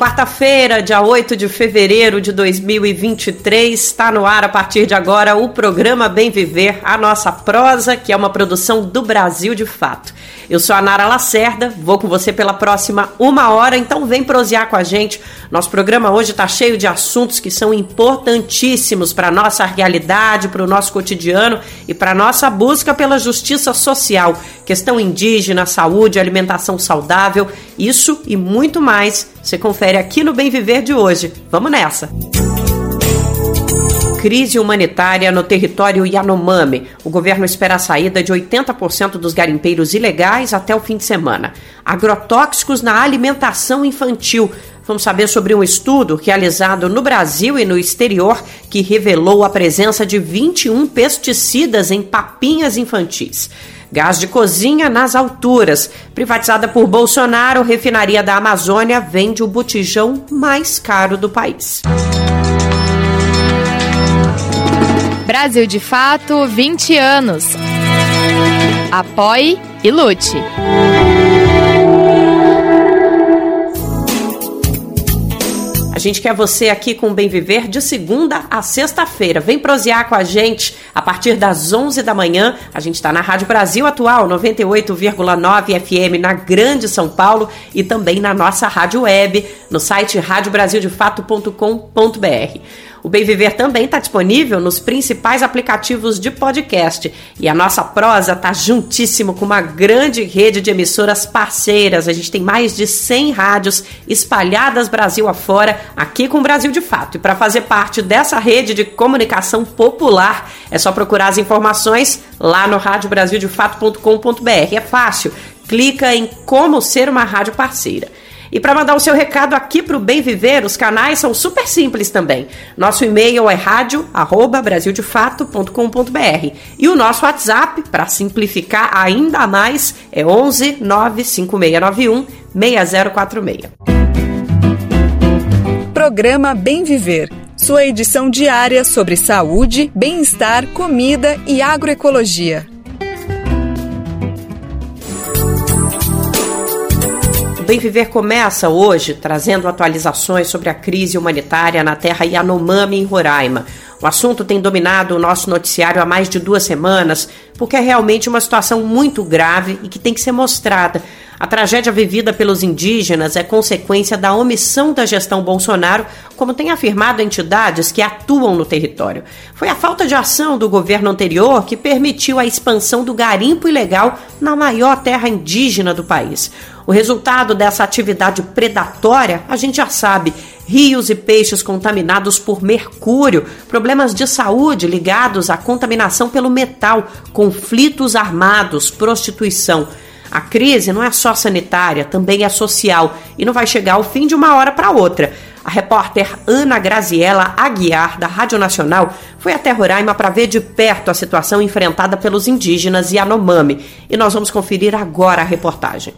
Quarta-feira, dia 8 de fevereiro de 2023, está no ar a partir de agora o programa Bem Viver, a nossa prosa, que é uma produção do Brasil de Fato. Eu sou a Nara Lacerda, vou com você pela próxima uma hora, então vem prosear com a gente. Nosso programa hoje está cheio de assuntos que são importantíssimos para a nossa realidade, para o nosso cotidiano e para a nossa busca pela justiça social. Questão indígena, saúde, alimentação saudável, isso e muito mais. Você confere aqui no Bem Viver de hoje. Vamos nessa! Crise humanitária no território Yanomami. O governo espera a saída de 80% dos garimpeiros ilegais até o fim de semana. Agrotóxicos na alimentação infantil. Vamos saber sobre um estudo realizado no Brasil e no exterior que revelou a presença de 21 pesticidas em papinhas infantis. Gás de cozinha nas alturas. Privatizada por Bolsonaro, Refinaria da Amazônia vende o botijão mais caro do país. Brasil de Fato, 20 anos. Apoie e lute. A gente quer você aqui com o Bem Viver de segunda a sexta-feira. Vem prosear com a gente a partir das 11 da manhã. A gente está na Rádio Brasil Atual, 98,9 FM na Grande São Paulo e também na nossa rádio web, no site radiobrasildefato.com.br. O Bem Viver também está disponível nos principais aplicativos de podcast. E a nossa prosa está juntíssimo com uma grande rede de emissoras parceiras. A gente tem mais de 100 rádios espalhadas Brasil afora, aqui com o Brasil de Fato. E para fazer parte dessa rede de comunicação popular, é só procurar as informações lá no radiobrasildefato.com.br. É fácil, clica em Como Ser uma Rádio Parceira. E para mandar o seu recado aqui para o Bem Viver, os canais são super simples também. Nosso e-mail é radio@brasildefato.com.br e o nosso WhatsApp, para simplificar ainda mais, é 11 95691 6046. Programa Bem Viver, sua edição diária sobre saúde, bem-estar, comida e agroecologia. O Bem Viver começa hoje trazendo atualizações sobre a crise humanitária na terra Yanomami, em Roraima. O assunto tem dominado o nosso noticiário há mais de 2 semanas, porque é realmente uma situação muito grave e que tem que ser mostrada. A tragédia vivida pelos indígenas é consequência da omissão da gestão Bolsonaro, como tem afirmado entidades que atuam no território. Foi a falta de ação do governo anterior que permitiu a expansão do garimpo ilegal na maior terra indígena do país. O resultado dessa atividade predatória, a gente já sabe: rios e peixes contaminados por mercúrio, problemas de saúde ligados à contaminação pelo metal, conflitos armados, prostituição. A crise não é só sanitária, também é social e não vai chegar ao fim de uma hora para outra. A repórter Ana Graziella Aguiar, da Rádio Nacional, foi até Roraima para ver de perto a situação enfrentada pelos indígenas Yanomami. E nós vamos conferir agora a reportagem.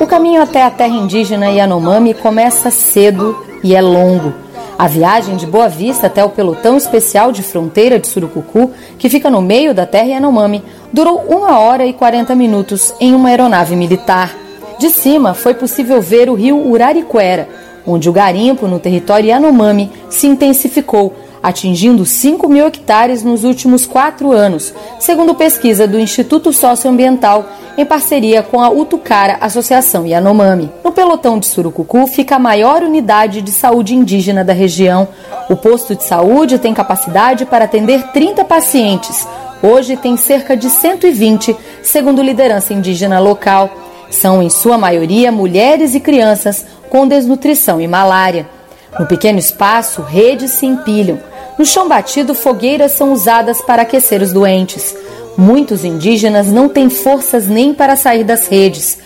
O caminho até a terra indígena Yanomami começa cedo e é longo. A viagem de Boa Vista até o pelotão especial de fronteira de Surucucu, que fica no meio da terra Yanomami, durou 1 hora e 40 minutos em uma aeronave militar. De cima, foi possível ver o rio Uraricuera, onde o garimpo no território Yanomami se intensificou, atingindo 5.000 hectares nos últimos 4 anos, segundo pesquisa do Instituto Socioambiental, em parceria com a Utucara Associação Yanomami. No pelotão de Surucucu fica a maior unidade de saúde indígena da região. O posto de saúde tem capacidade para atender 30 pacientes. Hoje tem cerca de 120, segundo liderança indígena local. São, em sua maioria, mulheres e crianças com desnutrição e malária. No pequeno espaço, redes se empilham. No chão batido, fogueiras são usadas para aquecer os doentes. Muitos indígenas não têm forças nem para sair das redes.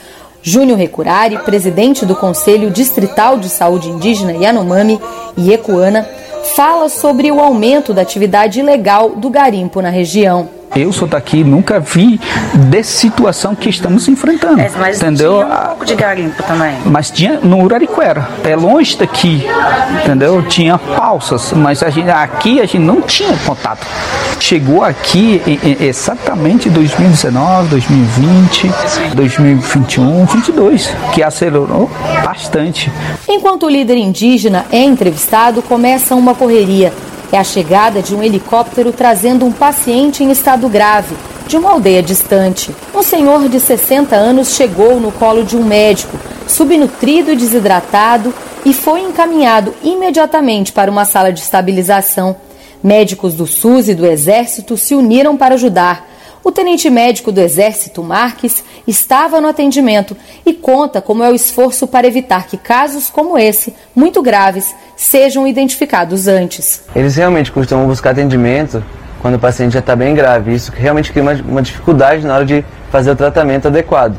Júnior Recurari, presidente do Conselho Distrital de Saúde Indígena Yanomami e Ecuana, fala sobre o aumento da atividade ilegal do garimpo na região. Eu sou daqui, nunca vi dessa situação que estamos enfrentando. É, mas entendeu? Tinha um pouco de garimpo também. Mas tinha no Uraricuera, é longe daqui, entendeu? Tinha pausas, mas aqui a gente não tinha contato. Chegou aqui exatamente em 2019, 2020, 2021, 2022, que acelerou bastante. Enquanto o líder indígena é entrevistado, começa uma correria. É a chegada de um helicóptero trazendo um paciente em estado grave, de uma aldeia distante. Um senhor de 60 anos chegou no colo de um médico, subnutrido e desidratado, e foi encaminhado imediatamente para uma sala de estabilização. Médicos do SUS e do Exército se uniram para ajudar. O tenente médico do Exército, Marques, estava no atendimento e conta como é o esforço para evitar que casos como esse, muito graves, sejam identificados antes. Eles realmente costumam buscar atendimento quando o paciente já está bem grave. Isso realmente cria uma dificuldade na hora de fazer o tratamento adequado.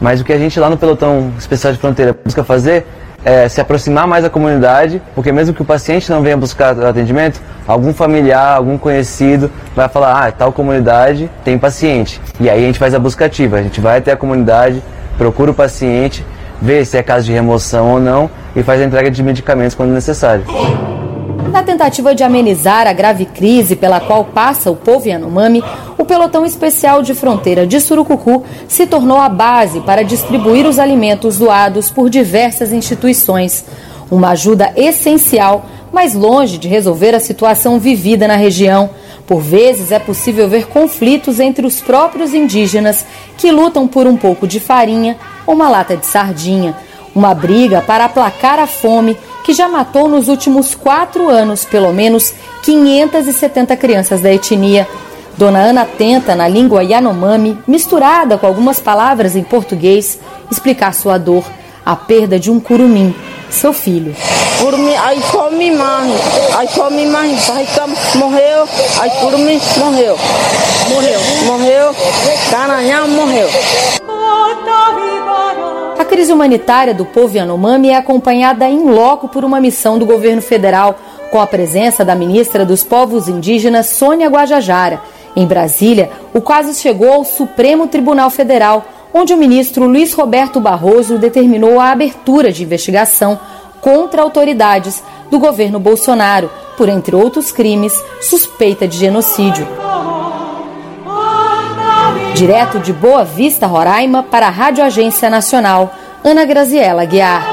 Mas o que a gente lá no pelotão especial de fronteira busca fazer é se aproximar mais da comunidade, porque mesmo que o paciente não venha buscar atendimento, algum familiar, algum conhecido vai falar, ah, tal comunidade tem paciente. E aí a gente faz a busca ativa, a gente vai até a comunidade, procura o paciente, vê se é caso de remoção ou não e faz a entrega de medicamentos quando necessário. Na tentativa de amenizar a grave crise pela qual passa o povo Yanomami, o pelotão especial de fronteira de Surucucu se tornou a base para distribuir os alimentos doados por diversas instituições. Uma ajuda essencial, mas longe de resolver a situação vivida na região. Por vezes é possível ver conflitos entre os próprios indígenas que lutam por um pouco de farinha ou uma lata de sardinha. Uma briga para aplacar a fome que já matou nos últimos 4 anos pelo menos 570 crianças da etnia. Dona Ana tenta, na língua Yanomami, misturada com algumas palavras em português, explicar sua dor, a perda de um curumim, seu filho. Por mim, aí come mãe, morreu, aí por mim, morreu, Caranhão morreu. A crise humanitária do povo Yanomami é acompanhada em loco por uma missão do governo federal, com a presença da ministra dos Povos Indígenas, Sônia Guajajara. Em Brasília, o caso chegou ao Supremo Tribunal Federal, onde o ministro Luiz Roberto Barroso determinou a abertura de investigação contra autoridades do governo Bolsonaro, por, entre outros crimes, suspeita de genocídio. Direto de Boa Vista, Roraima, para a Rádio Agência Nacional, Ana Graziella Aguiar.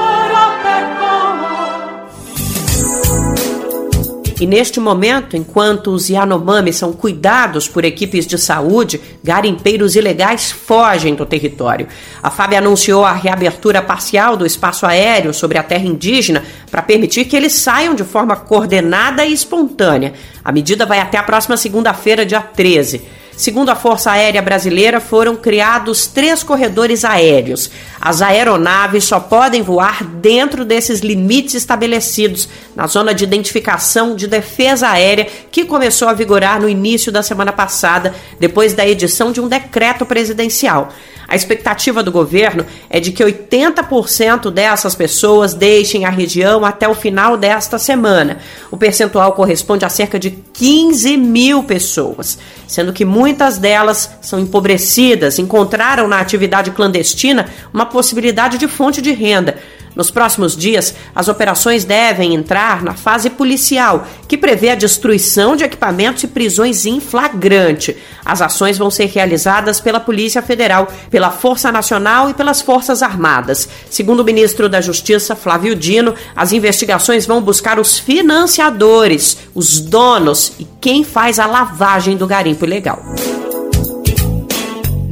E neste momento, enquanto os Yanomami são cuidados por equipes de saúde, garimpeiros ilegais fogem do território. A FAB anunciou a reabertura parcial do espaço aéreo sobre a terra indígena para permitir que eles saiam de forma coordenada e espontânea. A medida vai até a próxima segunda-feira, dia 13. Segundo a Força Aérea Brasileira, foram criados 3 corredores aéreos. As aeronaves só podem voar dentro desses limites estabelecidos na Zona de Identificação de Defesa Aérea, que começou a vigorar no início da semana passada, depois da edição de um decreto presidencial. A expectativa do governo é de que 80% dessas pessoas deixem a região até o final desta semana. O percentual corresponde a cerca de 15 mil pessoas, sendo que muitas delas são empobrecidas, encontraram na atividade clandestina uma possibilidade de fonte de renda. Nos próximos dias, as operações devem entrar na fase policial, que prevê a destruição de equipamentos e prisões em flagrante. As ações vão ser realizadas pela Polícia Federal, pela Força Nacional e pelas Forças Armadas. Segundo o ministro da Justiça, Flávio Dino, as investigações vão buscar os financiadores, os donos e quem faz a lavagem do garimpo ilegal.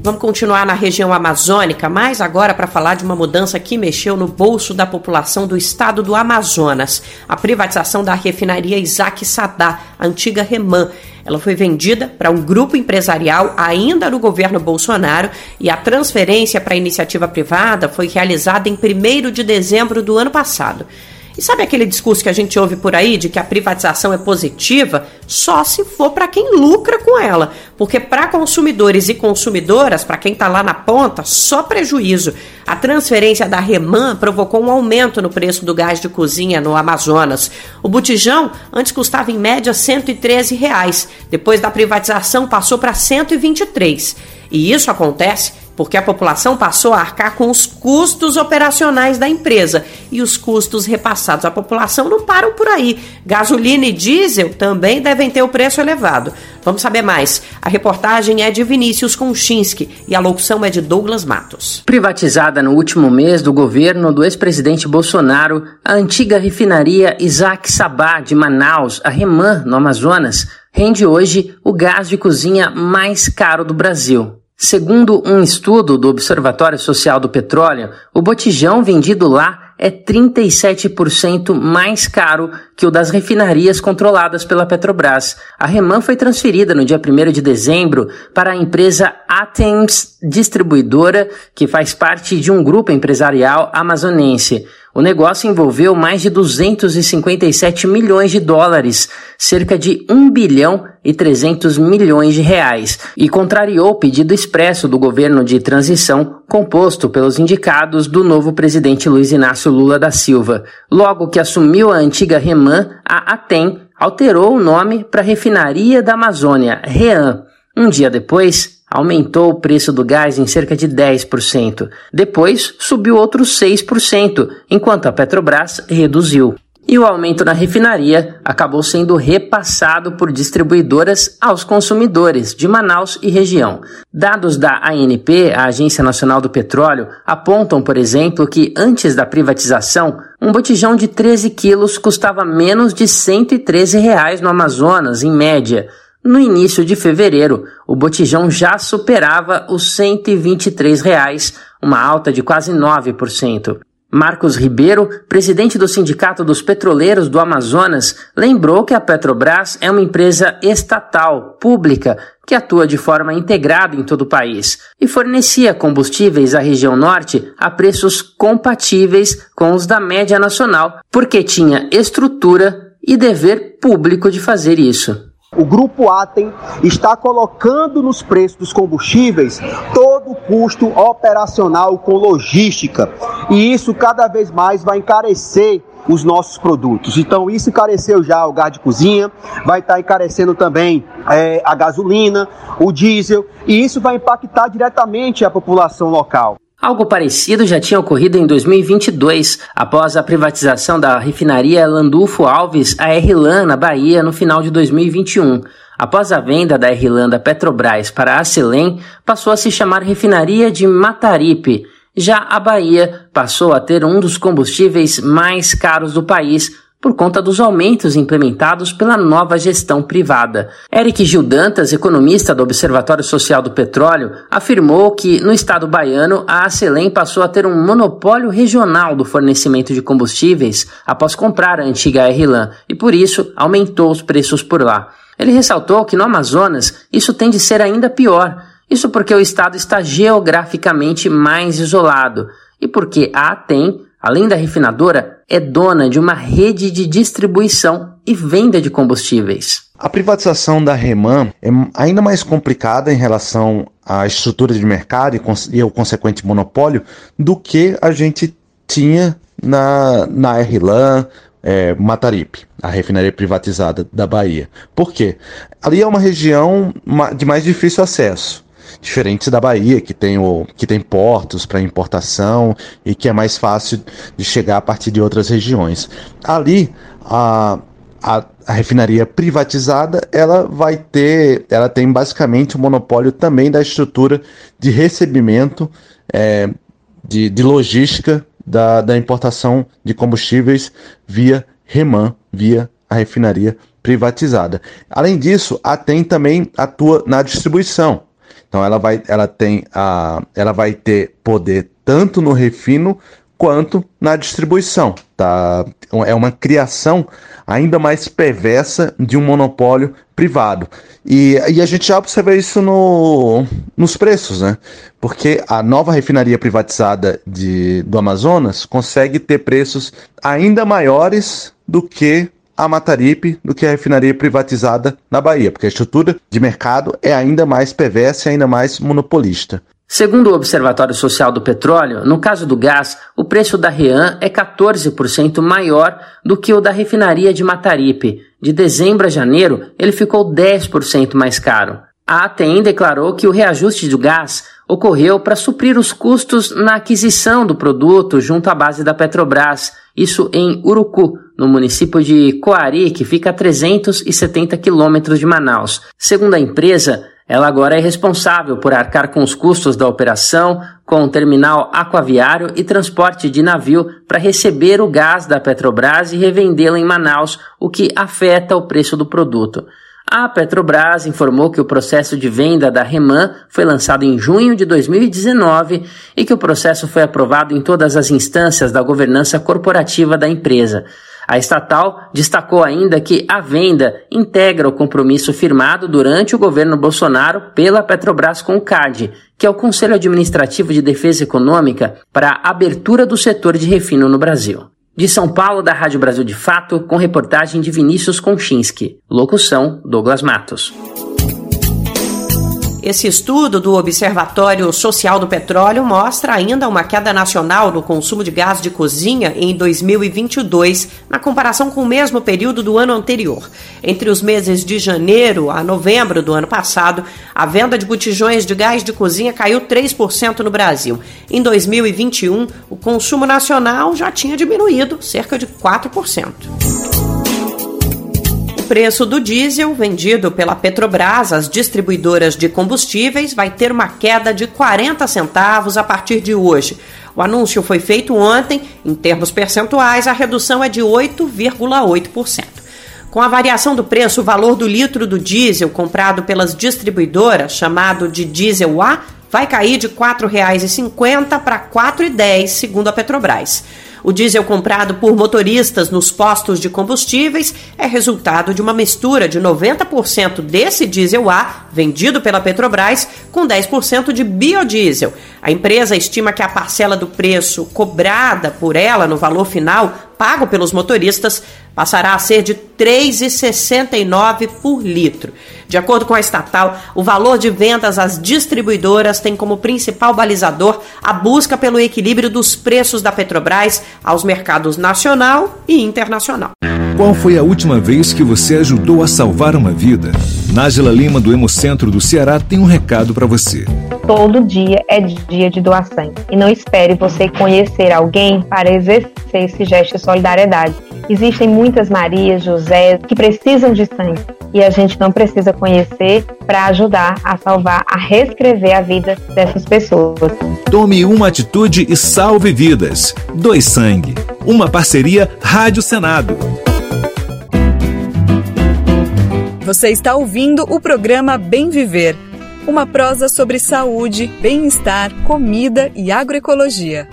Vamos continuar na região amazônica, mas agora para falar de uma mudança que mexeu no bolso da população do estado do Amazonas. A privatização da refinaria Isaac Sadá, a antiga Reman. Ela foi vendida para um grupo empresarial ainda no governo Bolsonaro e a transferência para a iniciativa privada foi realizada em 1º de dezembro do ano passado. E sabe aquele discurso que a gente ouve por aí de que a privatização é positiva? Só se for para quem lucra com ela, porque para consumidores e consumidoras, para quem está lá na ponta, só prejuízo. A transferência da Reman provocou um aumento no preço do gás de cozinha no Amazonas. O botijão antes custava em média R$ 113,00, depois da privatização passou para R$ 123,00. E isso acontece porque a população passou a arcar com os custos operacionais da empresa. E os custos repassados à população não param por aí. Gasolina e diesel também devem ter o preço elevado. Vamos saber mais. A reportagem é de Vinícius Konchinski e a locução é de Douglas Matos. Privatizada no último mês do governo do ex-presidente Bolsonaro, a antiga refinaria Isaac Sadá de Manaus, a Reman, no Amazonas, rende hoje o gás de cozinha mais caro do Brasil. Segundo um estudo do Observatório Social do Petróleo, o botijão vendido lá é 37% mais caro que o das refinarias controladas pela Petrobras. A Reman foi transferida no dia 1º de dezembro para a empresa Atems Distribuidora, que faz parte de um grupo empresarial amazonense. O negócio envolveu mais de 257 milhões de dólares, cerca de 1 bilhão e 300 milhões de reais, e contrariou o pedido expresso do governo de transição composto pelos indicados do novo presidente Luiz Inácio Lula da Silva. Logo que assumiu a antiga Reman, a Atem alterou o nome para Refinaria da Amazônia, REAM. Um dia depois, aumentou o preço do gás em cerca de 10%. Depois, subiu outros 6%, enquanto a Petrobras reduziu. E o aumento na refinaria acabou sendo repassado por distribuidoras aos consumidores de Manaus e região. Dados da ANP, a Agência Nacional do Petróleo, apontam, por exemplo, que antes da privatização, um botijão de 13 quilos custava menos de R$ 113,00 no Amazonas, em média. No início de fevereiro, o botijão já superava os R$ 123,00, uma alta de quase 9%. Marcos Ribeiro, presidente do Sindicato dos Petroleiros do Amazonas, lembrou que a Petrobras é uma empresa estatal, pública, que atua de forma integrada em todo o país e fornecia combustíveis à região norte a preços compatíveis com os da média nacional, porque tinha estrutura e dever público de fazer isso. O Grupo Atem está colocando nos preços dos combustíveis todo o custo operacional com logística, e isso cada vez mais vai encarecer os nossos produtos. Então isso encareceu já o gás de cozinha, vai estar encarecendo também a gasolina, o diesel, e isso vai impactar diretamente a população local. Algo parecido já tinha ocorrido em 2022, após a privatização da refinaria Landulfo Alves, a RLAM, na Bahia, no final de 2021. Após a venda da RLAM da Petrobras para a Acelen, passou a se chamar Refinaria de Mataripe. Já a Bahia passou a ter um dos combustíveis mais caros do país, por conta dos aumentos implementados pela nova gestão privada. Eric Gil Dantas, economista do Observatório Social do Petróleo, afirmou que, no estado baiano, a Acelen passou a ter um monopólio regional do fornecimento de combustíveis após comprar a antiga RLAM e, por isso, aumentou os preços por lá. Ele ressaltou que, no Amazonas, isso tende a ser ainda pior. Isso porque o estado está geograficamente mais isolado e porque a Atem, além da refinadora, é dona de uma rede de distribuição e venda de combustíveis. A privatização da Reman é ainda mais complicada em relação à estrutura de mercado e ao consequente monopólio do que a gente tinha na RLAM, Mataripe, a refinaria privatizada da Bahia. Por quê? Ali é uma região de mais difícil acesso. Diferente da Bahia, que tem portos para importação e que é mais fácil de chegar a partir de outras regiões. Ali, a refinaria privatizada, ela tem basicamente um monopólio também da estrutura de recebimento, de logística da importação de combustíveis via Reman, via a refinaria privatizada. Além disso, a TEM também atua na distribuição. Então ela vai ter poder tanto no refino quanto na distribuição, tá? uma criação ainda mais perversa de um monopólio privado. E a gente já observa isso nos preços, né? Porque a nova refinaria privatizada do Amazonas consegue ter preços ainda maiores do que a Mataripe, do que a refinaria privatizada na Bahia, porque a estrutura de mercado é ainda mais perversa e ainda mais monopolista. Segundo o Observatório Social do Petróleo, no caso do gás, o preço da REAM é 14% maior do que o da refinaria de Mataripe. De dezembro a janeiro, ele ficou 10% mais caro. A ATEM declarou que o reajuste do gás ocorreu para suprir os custos na aquisição do produto junto à base da Petrobras, isso em Urucu, no município de Coari, que fica a 370 quilômetros de Manaus. Segundo a empresa, ela agora é responsável por arcar com os custos da operação, com o terminal aquaviário e transporte de navio para receber o gás da Petrobras e revendê-lo em Manaus, o que afeta o preço do produto. A Petrobras informou que o processo de venda da Reman foi lançado em junho de 2019 e que o processo foi aprovado em todas as instâncias da governança corporativa da empresa. A estatal destacou ainda que a venda integra o compromisso firmado durante o governo Bolsonaro pela Petrobras com o CADE, que é o Conselho Administrativo de Defesa Econômica, para a abertura do setor de refino no Brasil. De São Paulo, da Rádio Brasil de Fato, com reportagem de Vinícius Konchinski. Locução, Douglas Matos. Esse estudo do Observatório Social do Petróleo mostra ainda uma queda nacional no consumo de gás de cozinha em 2022, na comparação com o mesmo período do ano anterior. Entre os meses de janeiro a novembro do ano passado, a venda de botijões de gás de cozinha caiu 3% no Brasil. Em 2021, o consumo nacional já tinha diminuído cerca de 4%. O preço do diesel vendido pela Petrobras às distribuidoras de combustíveis vai ter uma queda de 40 centavos a partir de hoje. O anúncio foi feito ontem. Em termos percentuais, a redução é de 8,8%. Com a variação do preço, o valor do litro do diesel comprado pelas distribuidoras, chamado de diesel A, vai cair de R$ 4,50 para R$ 4,10, segundo a Petrobras. O diesel comprado por motoristas nos postos de combustíveis é resultado de uma mistura de 90% desse diesel A, vendido pela Petrobras, com 10% de biodiesel. A empresa estima que a parcela do preço cobrada por ela no valor final, pago pelos motoristas, passará a ser de R$ 3,69 por litro. De acordo com a estatal, o valor de vendas às distribuidoras tem como principal balizador a busca pelo equilíbrio dos preços da Petrobras aos mercados nacional e internacional. Qual foi a última vez que você ajudou a salvar uma vida? Nájila Lima, do Hemocentro do Ceará, tem um recado para você. Todo dia é dia de doar sangue. E não espere você conhecer alguém para exercer esse gesto de solidariedade. Existem muitas Marias, José, que precisam de sangue. E a gente não precisa conhecer para ajudar a salvar, a reescrever a vida dessas pessoas. Tome uma atitude e salve vidas. Doe sangue. Uma parceria Rádio Senado. Você está ouvindo o programa Bem Viver, uma prosa sobre saúde, bem-estar, comida e agroecologia.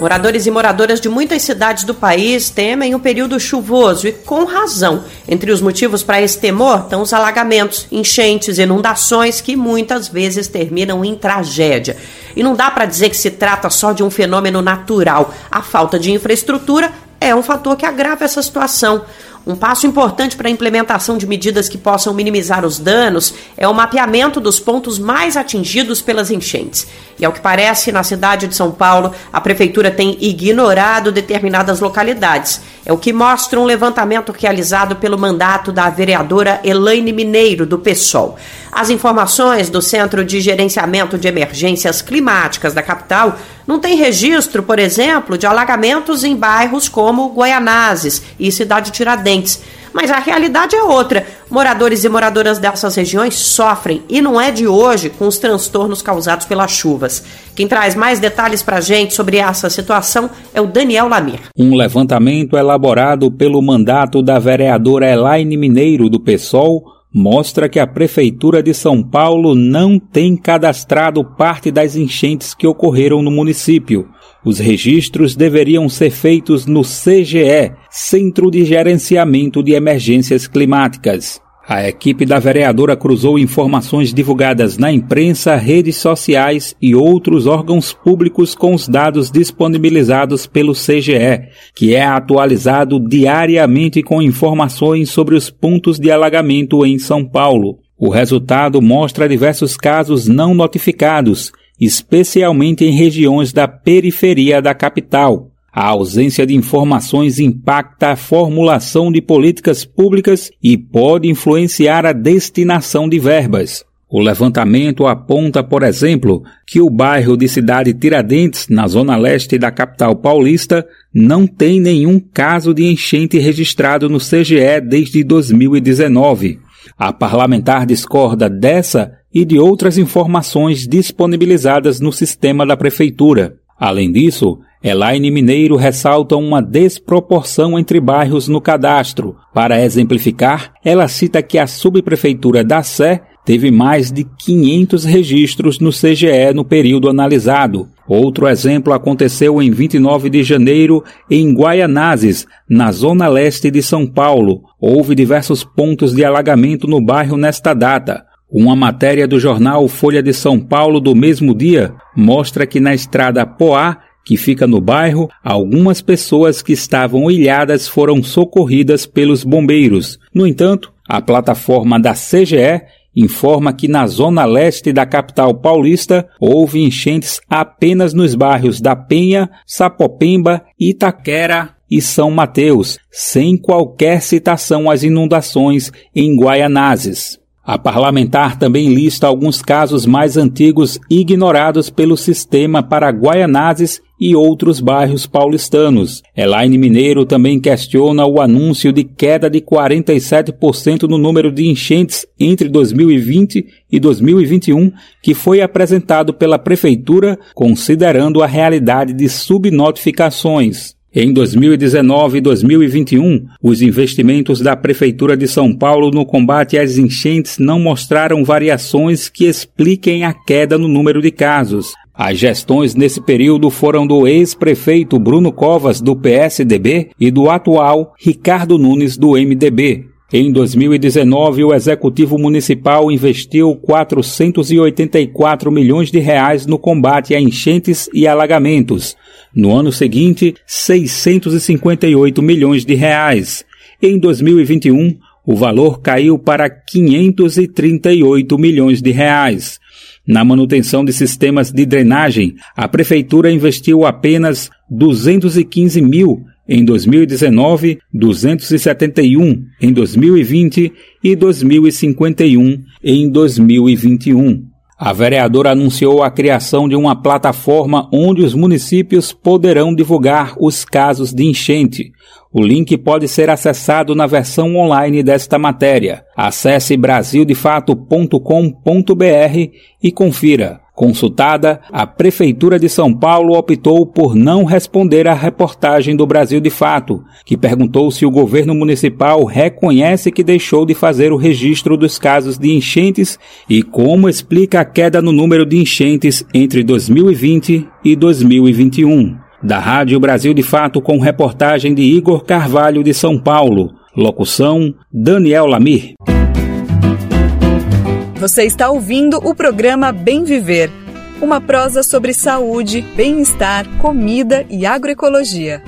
Moradores e moradoras de muitas cidades do país temem um período chuvoso e com razão. Entre os motivos para esse temor estão os alagamentos, enchentes, inundações que muitas vezes terminam em tragédia. E não dá para dizer que se trata só de um fenômeno natural. A falta de infraestrutura é um fator que agrava essa situação. Um passo importante para a implementação de medidas que possam minimizar os danos é o mapeamento dos pontos mais atingidos pelas enchentes. E ao que parece, na cidade de São Paulo, a prefeitura tem ignorado determinadas localidades. É o que mostra um levantamento realizado pelo mandato da vereadora Elaine Mineiro, do PSOL. As informações do Centro de Gerenciamento de Emergências Climáticas da capital não têm registro, por exemplo, de alagamentos em bairros como Guaianazes e Cidade Tiradentes. Mas a realidade é outra. Moradores e moradoras dessas regiões sofrem, e não é de hoje, com os transtornos causados pelas chuvas. Quem traz mais detalhes para a gente sobre essa situação é o Daniel Lamir. Um levantamento elaborado pelo mandato da vereadora Elaine Mineiro, do PSOL, mostra que a Prefeitura de São Paulo não tem cadastrado parte das enchentes que ocorreram no município. Os registros deveriam ser feitos no CGE, Centro de Gerenciamento de Emergências Climáticas. A equipe da vereadora cruzou informações divulgadas na imprensa, redes sociais e outros órgãos públicos com os dados disponibilizados pelo CGE, que é atualizado diariamente com informações sobre os pontos de alagamento em São Paulo. O resultado mostra diversos casos não notificados, especialmente em regiões da periferia da capital. A ausência de informações impacta a formulação de políticas públicas e pode influenciar a destinação de verbas. O levantamento aponta, por exemplo, que o bairro de Cidade Tiradentes, na zona leste da capital paulista, não tem nenhum caso de enchente registrado no CGE desde 2019. A parlamentar discorda dessa e de outras informações disponibilizadas no sistema da Prefeitura. Além disso, Elaine Mineiro ressalta uma desproporção entre bairros no cadastro. Para exemplificar, ela cita que a subprefeitura da Sé teve mais de 500 registros no CGE no período analisado. Outro exemplo aconteceu em 29 de janeiro, em Guaianazes, na zona leste de São Paulo. Houve diversos pontos de alagamento no bairro nesta data. Uma matéria do jornal Folha de São Paulo do mesmo dia mostra que na estrada Poá, que fica no bairro, algumas pessoas que estavam ilhadas foram socorridas pelos bombeiros. No entanto, a plataforma da CGE informa que na zona leste da capital paulista houve enchentes apenas nos bairros da Penha, Sapopemba, Itaquera e São Mateus, sem qualquer citação às inundações em Guaianazes. A parlamentar também lista alguns casos mais antigos ignorados pelo sistema para Guaianazes e outros bairros paulistanos. Elaine Mineiro também questiona o anúncio de queda de 47% no número de enchentes entre 2020 e 2021 que foi apresentado pela Prefeitura, considerando a realidade de subnotificações. Em 2019 e 2021, os investimentos da Prefeitura de São Paulo no combate às enchentes não mostraram variações que expliquem a queda no número de casos. As gestões nesse período foram do ex-prefeito Bruno Covas, do PSDB, e do atual Ricardo Nunes, do MDB. Em 2019, o Executivo Municipal investiu R$ 484 milhões no combate a enchentes e alagamentos. No ano seguinte, R$ 658 milhões. Em 2021, o valor caiu para R$ 538 milhões. Na manutenção de sistemas de drenagem, a Prefeitura investiu apenas R$ 215 mil. Em 2019, 271 em 2020 e 2.051 em 2021. A vereadora anunciou a criação de uma plataforma onde os municípios poderão divulgar os casos de enchente. O link pode ser acessado na versão online desta matéria. Acesse brasildefato.com.br e confira. Consultada, a Prefeitura de São Paulo optou por não responder à reportagem do Brasil de Fato, que perguntou se o governo municipal reconhece que deixou de fazer o registro dos casos de enchentes e como explica a queda no número de enchentes entre 2020 e 2021. Da Rádio Brasil de Fato, com reportagem de Igor Carvalho, de São Paulo. Locução, Daniel Lamir. Você está ouvindo o programa Bem Viver, uma prosa sobre saúde, bem-estar, comida e agroecologia.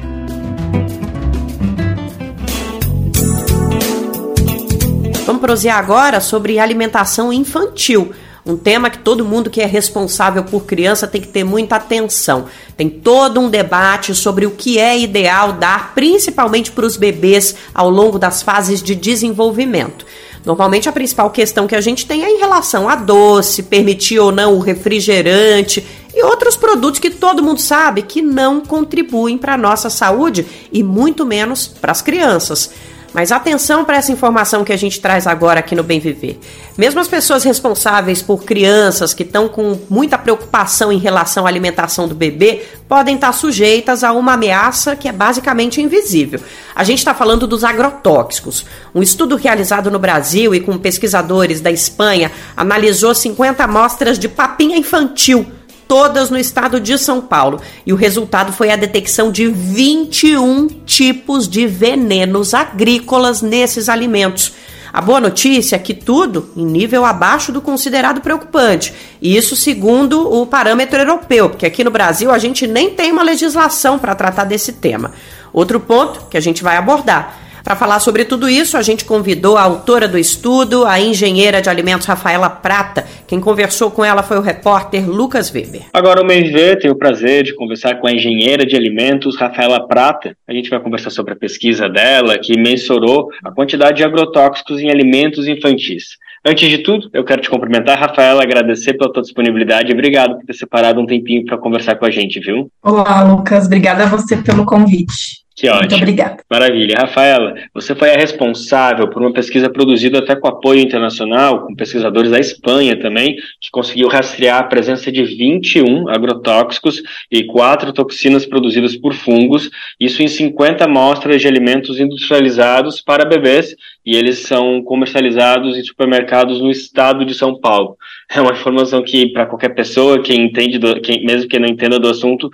Vamos prosear agora sobre alimentação infantil, um tema que todo mundo que é responsável por criança tem que ter muita atenção. Tem todo um debate sobre o que é ideal dar, principalmente para os bebês, ao longo das fases de desenvolvimento. Normalmente a principal questão que a gente tem é em relação a doce, permitir ou não o refrigerante e outros produtos que todo mundo sabe que não contribuem para a nossa saúde e muito menos para as crianças. Mas atenção para essa informação que a gente traz agora aqui no Bem Viver. Mesmo as pessoas responsáveis por crianças que estão com muita preocupação em relação à alimentação do bebê podem estar sujeitas a uma ameaça que é basicamente invisível. A gente está falando dos agrotóxicos. Um estudo realizado no Brasil e com pesquisadores da Espanha analisou 50 amostras de papinha infantil, todas no estado de São Paulo. E o resultado foi a detecção de 21 tipos de venenos agrícolas nesses alimentos. A boa notícia é que tudo em nível abaixo do considerado preocupante. E isso segundo o parâmetro europeu, porque aqui no Brasil a gente nem tem uma legislação para tratar desse tema. Outro ponto que a gente vai abordar. Para falar sobre tudo isso, a gente convidou a autora do estudo, a engenheira de alimentos Rafaela Prata. Quem conversou com ela foi o repórter Lucas Weber. Agora o MV tem o prazer de conversar com a engenheira de alimentos Rafaela Prata. A gente vai conversar sobre a pesquisa dela, que mensurou a quantidade de agrotóxicos em alimentos infantis. Antes de tudo, eu quero te cumprimentar, Rafaela, agradecer pela tua disponibilidade. Obrigado por ter separado um tempinho para conversar com a gente, viu? Olá, Lucas. Obrigada a você pelo convite. Que ótimo. Muito obrigada. Maravilha. Rafaela, você foi a responsável por uma pesquisa produzida até com apoio internacional, com pesquisadores da Espanha também, que conseguiu rastrear a presença de 21 agrotóxicos e 4 toxinas produzidas por fungos, isso em 50 amostras de alimentos industrializados para bebês, e eles são comercializados em supermercados no estado de São Paulo. É uma informação que, para qualquer pessoa, mesmo quem não entenda do assunto,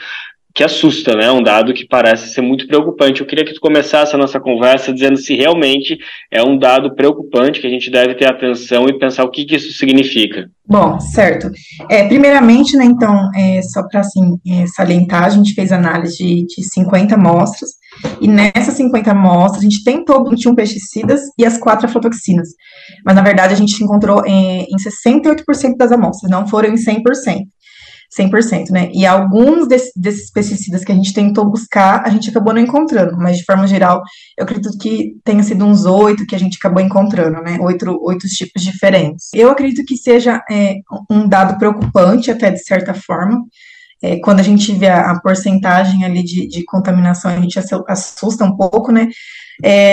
que assusta, né? É um dado que parece ser muito preocupante. Eu queria que tu começasse a nossa conversa dizendo se realmente é um dado preocupante, que a gente deve ter atenção e pensar o que isso significa. Bom, certo. Primeiramente, né, então, só para assim, salientar, a gente fez análise de 50 amostras, e nessas 50 amostras a gente tentou 21 pesticidas e as 4 aflatoxinas, mas na verdade a gente encontrou em 68% das amostras, não foram em 100%, né? E alguns desses pesticidas que a gente tentou buscar, a gente acabou não encontrando, mas de forma geral, eu acredito que tenha sido uns 8 que a gente acabou encontrando, né? 8 tipos diferentes. Eu acredito que seja um dado preocupante, até de certa forma. Quando a gente vê a porcentagem ali de contaminação, a gente assusta um pouco, né?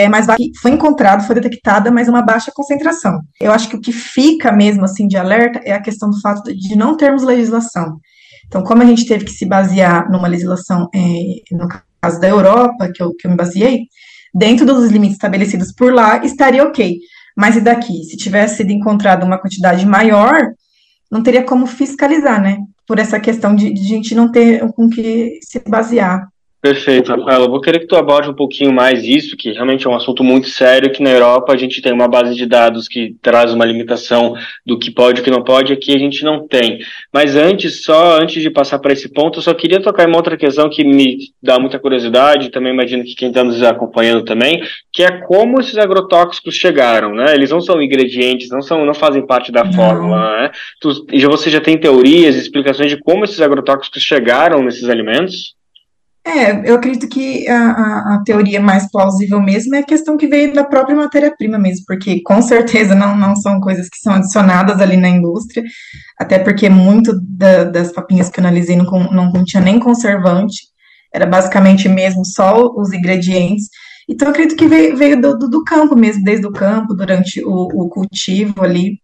Mas foi encontrado, foi detectada, mas uma baixa concentração. Eu acho que o que fica mesmo assim de alerta é a questão do fato de não termos legislação. Então, como a gente teve que se basear numa legislação, no caso da Europa, que eu me baseei, dentro dos limites estabelecidos por lá, estaria ok. Mas e daqui? Se tivesse sido encontrada uma quantidade maior, não teria como fiscalizar, né? Por essa questão de a gente não ter com que se basear. Perfeito, Rafaela. Eu vou querer que tu aborde um pouquinho mais isso, que realmente é um assunto muito sério, que na Europa a gente tem uma base de dados que traz uma limitação do que pode e o que não pode, aqui a gente não tem. Mas antes de passar para esse ponto, eu só queria tocar em uma outra questão que me dá muita curiosidade, também imagino que quem está nos acompanhando também, que é como esses agrotóxicos chegaram, né? Eles não são ingredientes, não fazem parte da fórmula, né? Você já tem teorias, explicações de como esses agrotóxicos chegaram nesses alimentos? Eu acredito que a teoria mais plausível mesmo é a questão que veio da própria matéria-prima mesmo, porque com certeza não são coisas que são adicionadas ali na indústria, até porque muito das papinhas que eu analisei não continha nem conservante, era basicamente mesmo só os ingredientes. Então eu acredito que veio do campo mesmo, desde o campo, durante o cultivo ali.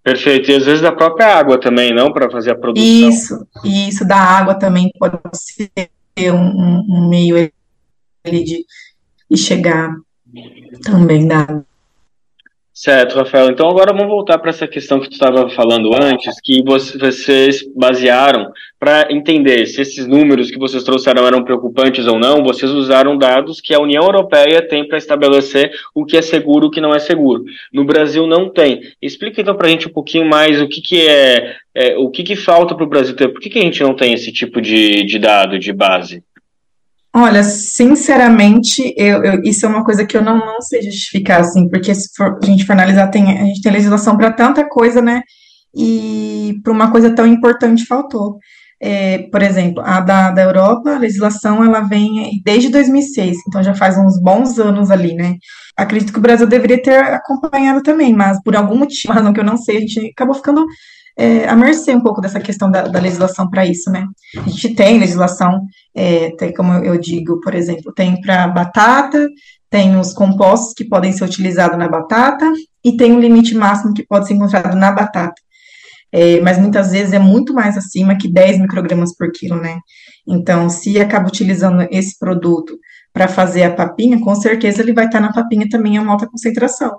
Perfeito, e às vezes da própria água também, não? Para fazer a produção. Isso, da água também pode ser um meio de chegar também da água. Certo, Rafael. Então agora vamos voltar para essa questão que tu estava falando antes, que vocês basearam para entender se esses números que vocês trouxeram eram preocupantes ou não. Vocês usaram dados que a União Europeia tem para estabelecer o que é seguro e o que não é seguro. No Brasil não tem. Explica então para a gente um pouquinho mais o que falta para o Brasil ter. Por que a gente não tem esse tipo de dado, de base? Olha, sinceramente, isso é uma coisa que eu não sei justificar, assim, porque se for, a gente for analisar, a gente tem legislação para tanta coisa, né, e para uma coisa tão importante faltou. Por exemplo, a da Europa, a legislação, ela vem desde 2006, então já faz uns bons anos ali, né. Acredito que o Brasil deveria ter acompanhado também, mas por algum motivo, razão que eu não sei, a gente acabou ficando à mercê um pouco dessa questão da legislação para isso, né? A gente tem legislação, tem como eu digo, por exemplo, tem para batata, Tem os compostos que podem ser utilizados na batata e tem um limite máximo que pode ser encontrado na batata. Mas muitas vezes é muito mais acima que 10 microgramas por quilo, né? Então, se acaba utilizando esse produto para fazer a papinha, com certeza ele vai estar na papinha também em uma alta concentração.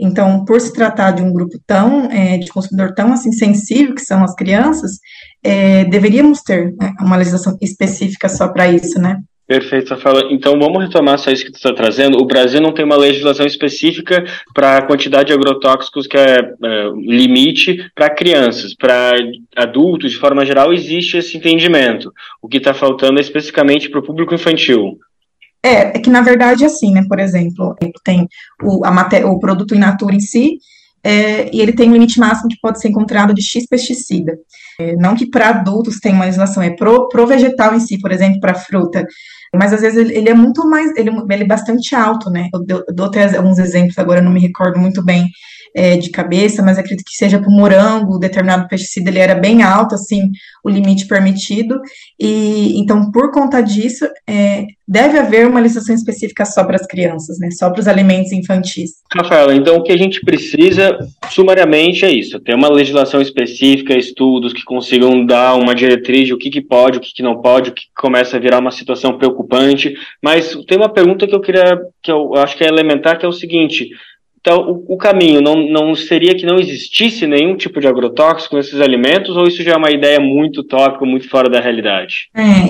Então, por se tratar de um grupo tão, de consumidor tão, assim, sensível, que são as crianças, deveríamos ter, né, uma legislação específica só para isso, né? Perfeito, Rafaela. Então, vamos retomar só isso que tu está trazendo. O Brasil não tem uma legislação específica para a quantidade de agrotóxicos que é limite para crianças. Para adultos, de forma geral, existe esse entendimento. O que está faltando é especificamente para o público infantil. É que, na verdade, é assim, né? Por exemplo, tem o produto in natura em si, e ele tem um limite máximo que pode ser encontrado de X pesticida. Não que para adultos tem uma legislação, é pro vegetal em si, por exemplo, para fruta, mas às vezes ele é muito mais, ele é bastante alto, né? Eu dou até alguns exemplos, agora eu não me recordo muito bem de cabeça, mas acredito que seja para o morango, determinado pesticida, ele era bem alto, assim, o limite permitido, e então, por conta disso, deve haver uma legislação específica só para as crianças, né? Só para os alimentos infantis. Rafaela, então o que a gente precisa, sumariamente, é isso, ter uma legislação específica, estudos que consigam dar uma diretriz de o que pode, o que não pode, o que começa a virar uma situação preocupante, mas tem uma pergunta que eu queria, que eu acho que é elementar, que é o seguinte: então, o caminho não seria que não existisse nenhum tipo de agrotóxico nesses alimentos, ou isso já é uma ideia muito utópica, muito fora da realidade?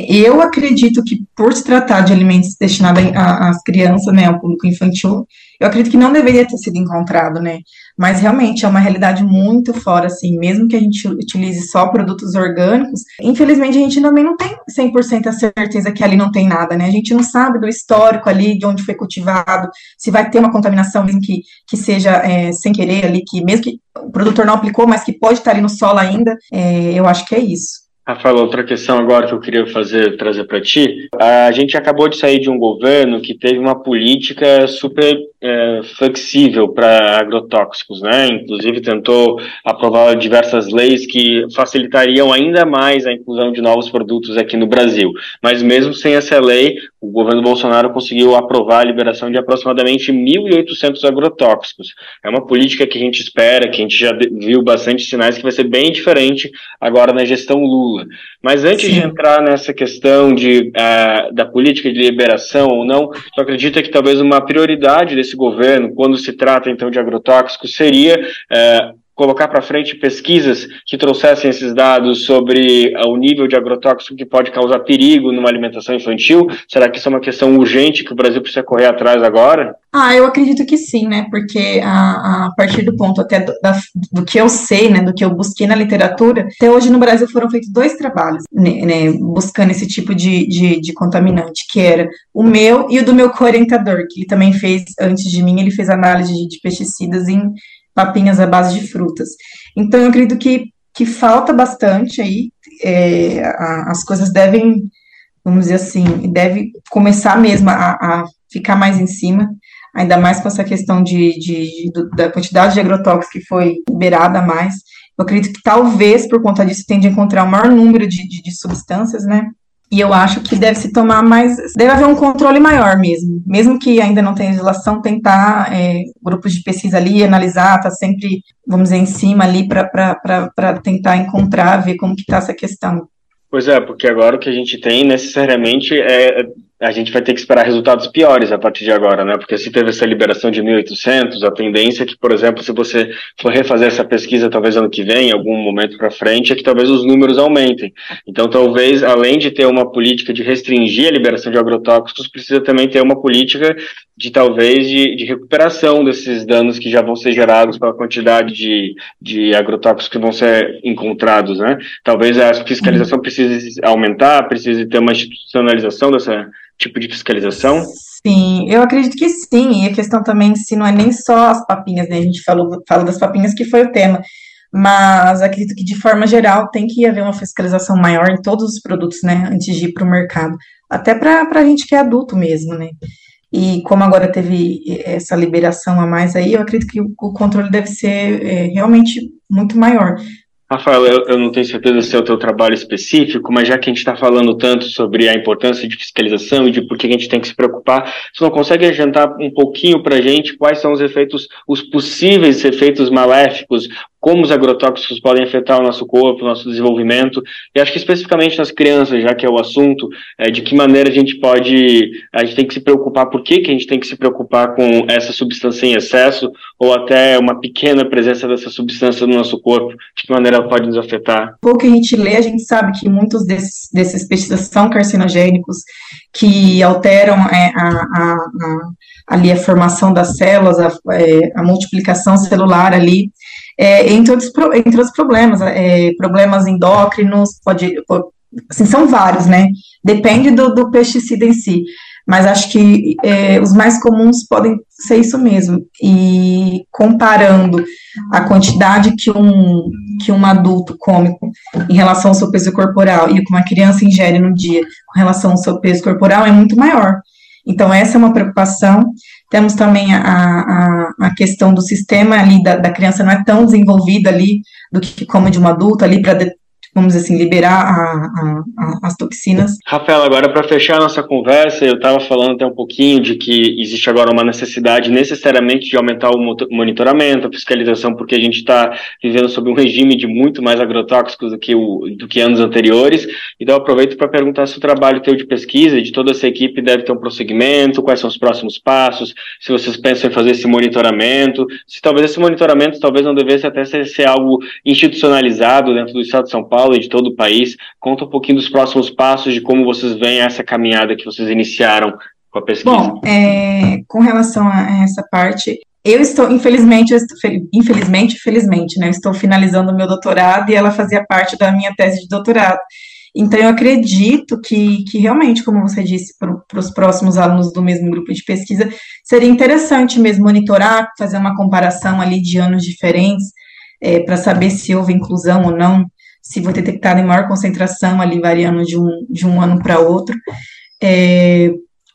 Eu acredito que, por se tratar de alimentos destinados às crianças, né, ao público infantil, eu acredito que não deveria ter sido encontrado, né? Mas realmente é uma realidade muito fora, assim, mesmo que a gente utilize só produtos orgânicos, infelizmente a gente também não tem 100% a certeza que ali não tem nada, né? A gente não sabe do histórico ali, de onde foi cultivado, se vai ter uma contaminação, mesmo que seja sem querer ali, que mesmo que o produtor não aplicou, mas que pode estar ali no solo ainda, eu acho que é isso. Rafael, outra questão agora que eu queria trazer para ti. A gente acabou de sair de um governo que teve uma política super flexível para agrotóxicos, né? Inclusive tentou aprovar diversas leis que facilitariam ainda mais a inclusão de novos produtos aqui no Brasil. Mas mesmo sem essa lei, o governo Bolsonaro conseguiu aprovar a liberação de aproximadamente 1.800 agrotóxicos. É uma política que a gente espera, que a gente já viu bastante sinais que vai ser bem diferente agora na gestão Lula. Mas antes Sim. de entrar nessa questão da política de liberação ou não, tu acredita que talvez uma prioridade desse governo, quando se trata então de agrotóxicos, seria colocar para frente pesquisas que trouxessem esses dados sobre o nível de agrotóxico que pode causar perigo numa alimentação infantil? Será que isso é uma questão urgente que o Brasil precisa correr atrás agora? Eu acredito que sim, né, porque a partir do ponto até do que eu sei, né, do que eu busquei na literatura, até hoje no Brasil foram feitos 2 trabalhos, né, buscando esse tipo de contaminante, que era o meu e o do meu co-orientador, que ele também fez antes de mim, ele fez análise de pesticidas em papinhas à base de frutas. Então, eu acredito que falta bastante aí, as coisas devem, vamos dizer assim, deve começar mesmo a ficar mais em cima, ainda mais com essa questão da quantidade de agrotóxicos que foi liberada a mais. Eu acredito que talvez, por conta disso, tende a encontrar o maior número de substâncias, né? E eu acho que deve se tomar mais, deve haver um controle maior mesmo que ainda não tenha legislação, tentar grupos de pesquisa ali, analisar, tá sempre, vamos dizer, em cima ali para tentar encontrar, ver como que tá essa questão. Pois é, porque agora o que a gente tem necessariamente a gente vai ter que esperar resultados piores a partir de agora, né? Porque se teve essa liberação de 1.800, a tendência é que, por exemplo, se você for refazer essa pesquisa talvez ano que vem, em algum momento para frente, é que talvez os números aumentem. Então, talvez, além de ter uma política de restringir a liberação de agrotóxicos, precisa também ter uma política de recuperação desses danos que já vão ser gerados pela quantidade de agrotóxicos que vão ser encontrados, né? Talvez a fiscalização precise aumentar, precise ter uma institucionalização dessa tipo de fiscalização? Sim, eu acredito que sim, e a questão também, se não é nem só as papinhas, né, a gente falou das papinhas que foi o tema, mas acredito que de forma geral tem que haver uma fiscalização maior em todos os produtos, né, antes de ir para o mercado, até para a gente que é adulto mesmo, né, e como agora teve essa liberação a mais aí, eu acredito que o controle deve ser realmente muito maior, Rafael, eu não tenho certeza se é o teu trabalho específico, mas já que a gente está falando tanto sobre a importância de fiscalização e de por que a gente tem que se preocupar, você não consegue adiantar um pouquinho para a gente quais são os efeitos, os possíveis efeitos maléficos, como os agrotóxicos podem afetar o nosso corpo, o nosso desenvolvimento, e acho que especificamente nas crianças, já que é o assunto, de que maneira a gente tem que se preocupar, por que a gente tem que se preocupar com essa substância em excesso, ou até uma pequena presença dessa substância no nosso corpo, de que maneira ela pode nos afetar? Pouco que a gente lê, a gente sabe que muitos desses pesticidas são carcinogênicos, que alteram a formação das células, a multiplicação celular ali, entre os problemas, problemas endócrinos, assim, são vários, né? Depende do pesticida em si, mas acho que os mais comuns podem ser isso mesmo. E comparando a quantidade que um adulto come em relação ao seu peso corporal e o que uma criança ingere no dia com relação ao seu peso corporal é muito maior. Então, essa é uma preocupação. Temos também a questão do sistema ali da criança, não é tão desenvolvida ali do que como de um adulto ali para, vamos dizer assim, liberar as toxinas. Rafaela, agora para fechar a nossa conversa, eu estava falando até um pouquinho de que existe agora uma necessidade necessariamente de aumentar o monitoramento, a fiscalização, porque a gente está vivendo sob um regime de muito mais agrotóxicos do que anos anteriores. Então, eu aproveito para perguntar se o trabalho teu de pesquisa, de toda essa equipe, deve ter um prosseguimento, quais são os próximos passos, se vocês pensam em fazer esse monitoramento, se talvez esse monitoramento não devesse até ser algo institucionalizado dentro do Estado de São Paulo, e de todo o país. Conta um pouquinho dos próximos passos, de como vocês veem essa caminhada que vocês iniciaram com a pesquisa. Bom, com relação a essa parte, eu estou, infelizmente, né, eu estou finalizando o meu doutorado e ela fazia parte da minha tese de doutorado. Então, eu acredito que realmente, como você disse, para os próximos alunos do mesmo grupo de pesquisa, seria interessante mesmo monitorar, fazer uma comparação ali de anos diferentes, para saber se houve inclusão ou não, se foi detectado em maior concentração ali, variando de um ano para outro,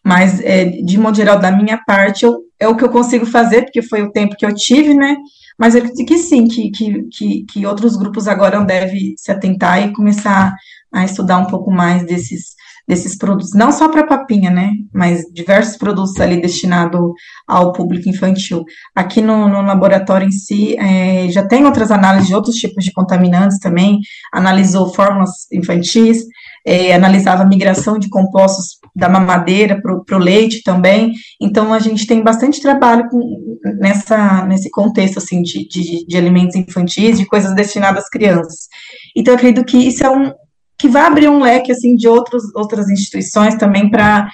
mas de modo geral, da minha parte, é o que eu consigo fazer, porque foi o tempo que eu tive, né, mas eu acredito que sim, que outros grupos agora devem se atentar e começar a estudar um pouco mais desses produtos, não só para papinha, né, mas diversos produtos ali destinados ao público infantil. Aqui no laboratório em si, já tem outras análises de outros tipos de contaminantes também, analisou fórmulas infantis, analisava a migração de compostos da mamadeira para o leite também. Então, a gente tem bastante trabalho nesse contexto, assim, de alimentos infantis, de coisas destinadas às crianças. Então, eu acredito que isso é que vai abrir um leque, assim, de outras instituições também para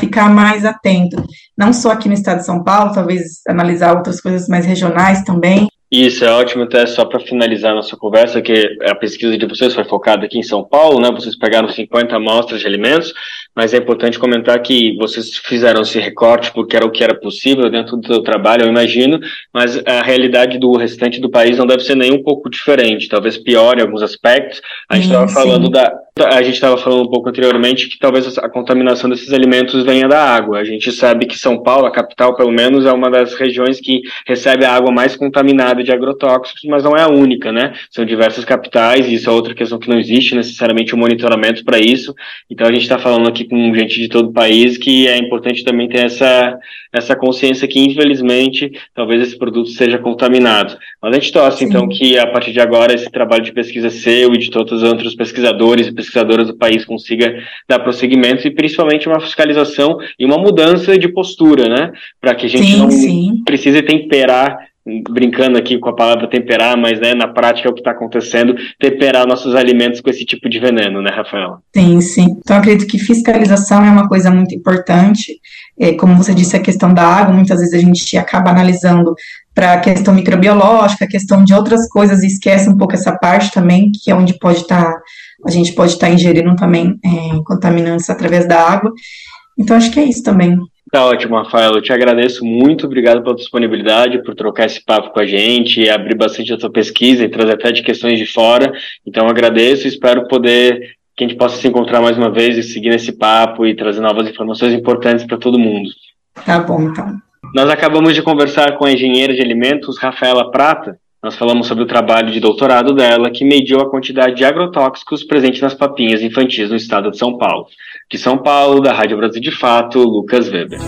ficar mais atento. Não só aqui no estado de São Paulo, talvez analisar outras coisas mais regionais também. Isso, é ótimo. Até só para finalizar a nossa conversa, que a pesquisa de vocês foi focada aqui em São Paulo, né? Vocês pegaram 50 amostras de alimentos, mas é importante comentar que vocês fizeram esse recorte porque era o que era possível dentro do seu trabalho, eu imagino, mas a realidade do restante do país não deve ser nem um pouco diferente, talvez pior em alguns aspectos. A gente estava falando um pouco anteriormente que talvez a contaminação desses alimentos venha da água. A gente sabe que São Paulo, a capital pelo menos, é uma das regiões que recebe a água mais contaminada de agrotóxicos, mas não é a única, né? São diversas capitais, e isso é outra questão que não existe necessariamente um monitoramento para isso. Então a gente está falando aqui com gente de todo o país, que é importante também ter essa consciência que, infelizmente, talvez esse produto seja contaminado. Mas a gente torce, então, que a partir de agora esse trabalho de pesquisa seu e de todos os outros pesquisadores e pesquisadoras do país consiga dar prosseguimento, e principalmente uma fiscalização e uma mudança de postura, né? Para que a gente precise temperar, brincando aqui com a palavra temperar, mas, né, na prática é o que está acontecendo, temperar nossos alimentos com esse tipo de veneno, né, Rafaela? Sim. Então, eu acredito que fiscalização é uma coisa muito importante. Como você disse, a questão da água, muitas vezes a gente acaba analisando para a questão microbiológica, a questão de outras coisas, e esquece um pouco essa parte também, que é onde a gente pode estar ingerindo também contaminantes através da água. Então, acho que é isso também. Tá ótimo, Rafael. Eu te agradeço muito, obrigado pela disponibilidade, por trocar esse papo com a gente e abrir bastante a sua pesquisa e trazer até de questões de fora. Então, eu agradeço e espero que a gente possa se encontrar mais uma vez e seguir nesse papo e trazer novas informações importantes para todo mundo. Tá bom, então. Nós acabamos de conversar com a engenheira de alimentos, Rafaela Prata, Nós falamos sobre o trabalho de doutorado dela, que mediu a quantidade de agrotóxicos presentes nas papinhas infantis no estado de São Paulo. De São Paulo, da Rádio Brasil de Fato, Lucas Weber.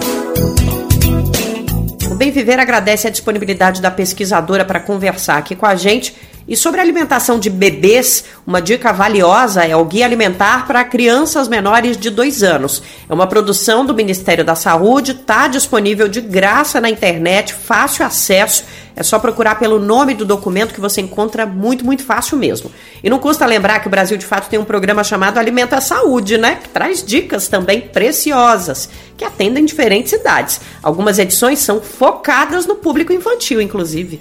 O Bem Viver agradece a disponibilidade da pesquisadora para conversar aqui com a gente. E sobre a alimentação de bebês, uma dica valiosa é o Guia Alimentar para Crianças Menores de 2 anos. É uma produção do Ministério da Saúde, está disponível de graça na internet, fácil acesso. É só procurar pelo nome do documento que você encontra muito, muito fácil mesmo. E não custa lembrar que o Brasil, de fato, tem um programa chamado Alimenta Saúde, né? Que traz dicas também preciosas, que atendem diferentes idades. Algumas edições são focadas no público infantil, inclusive.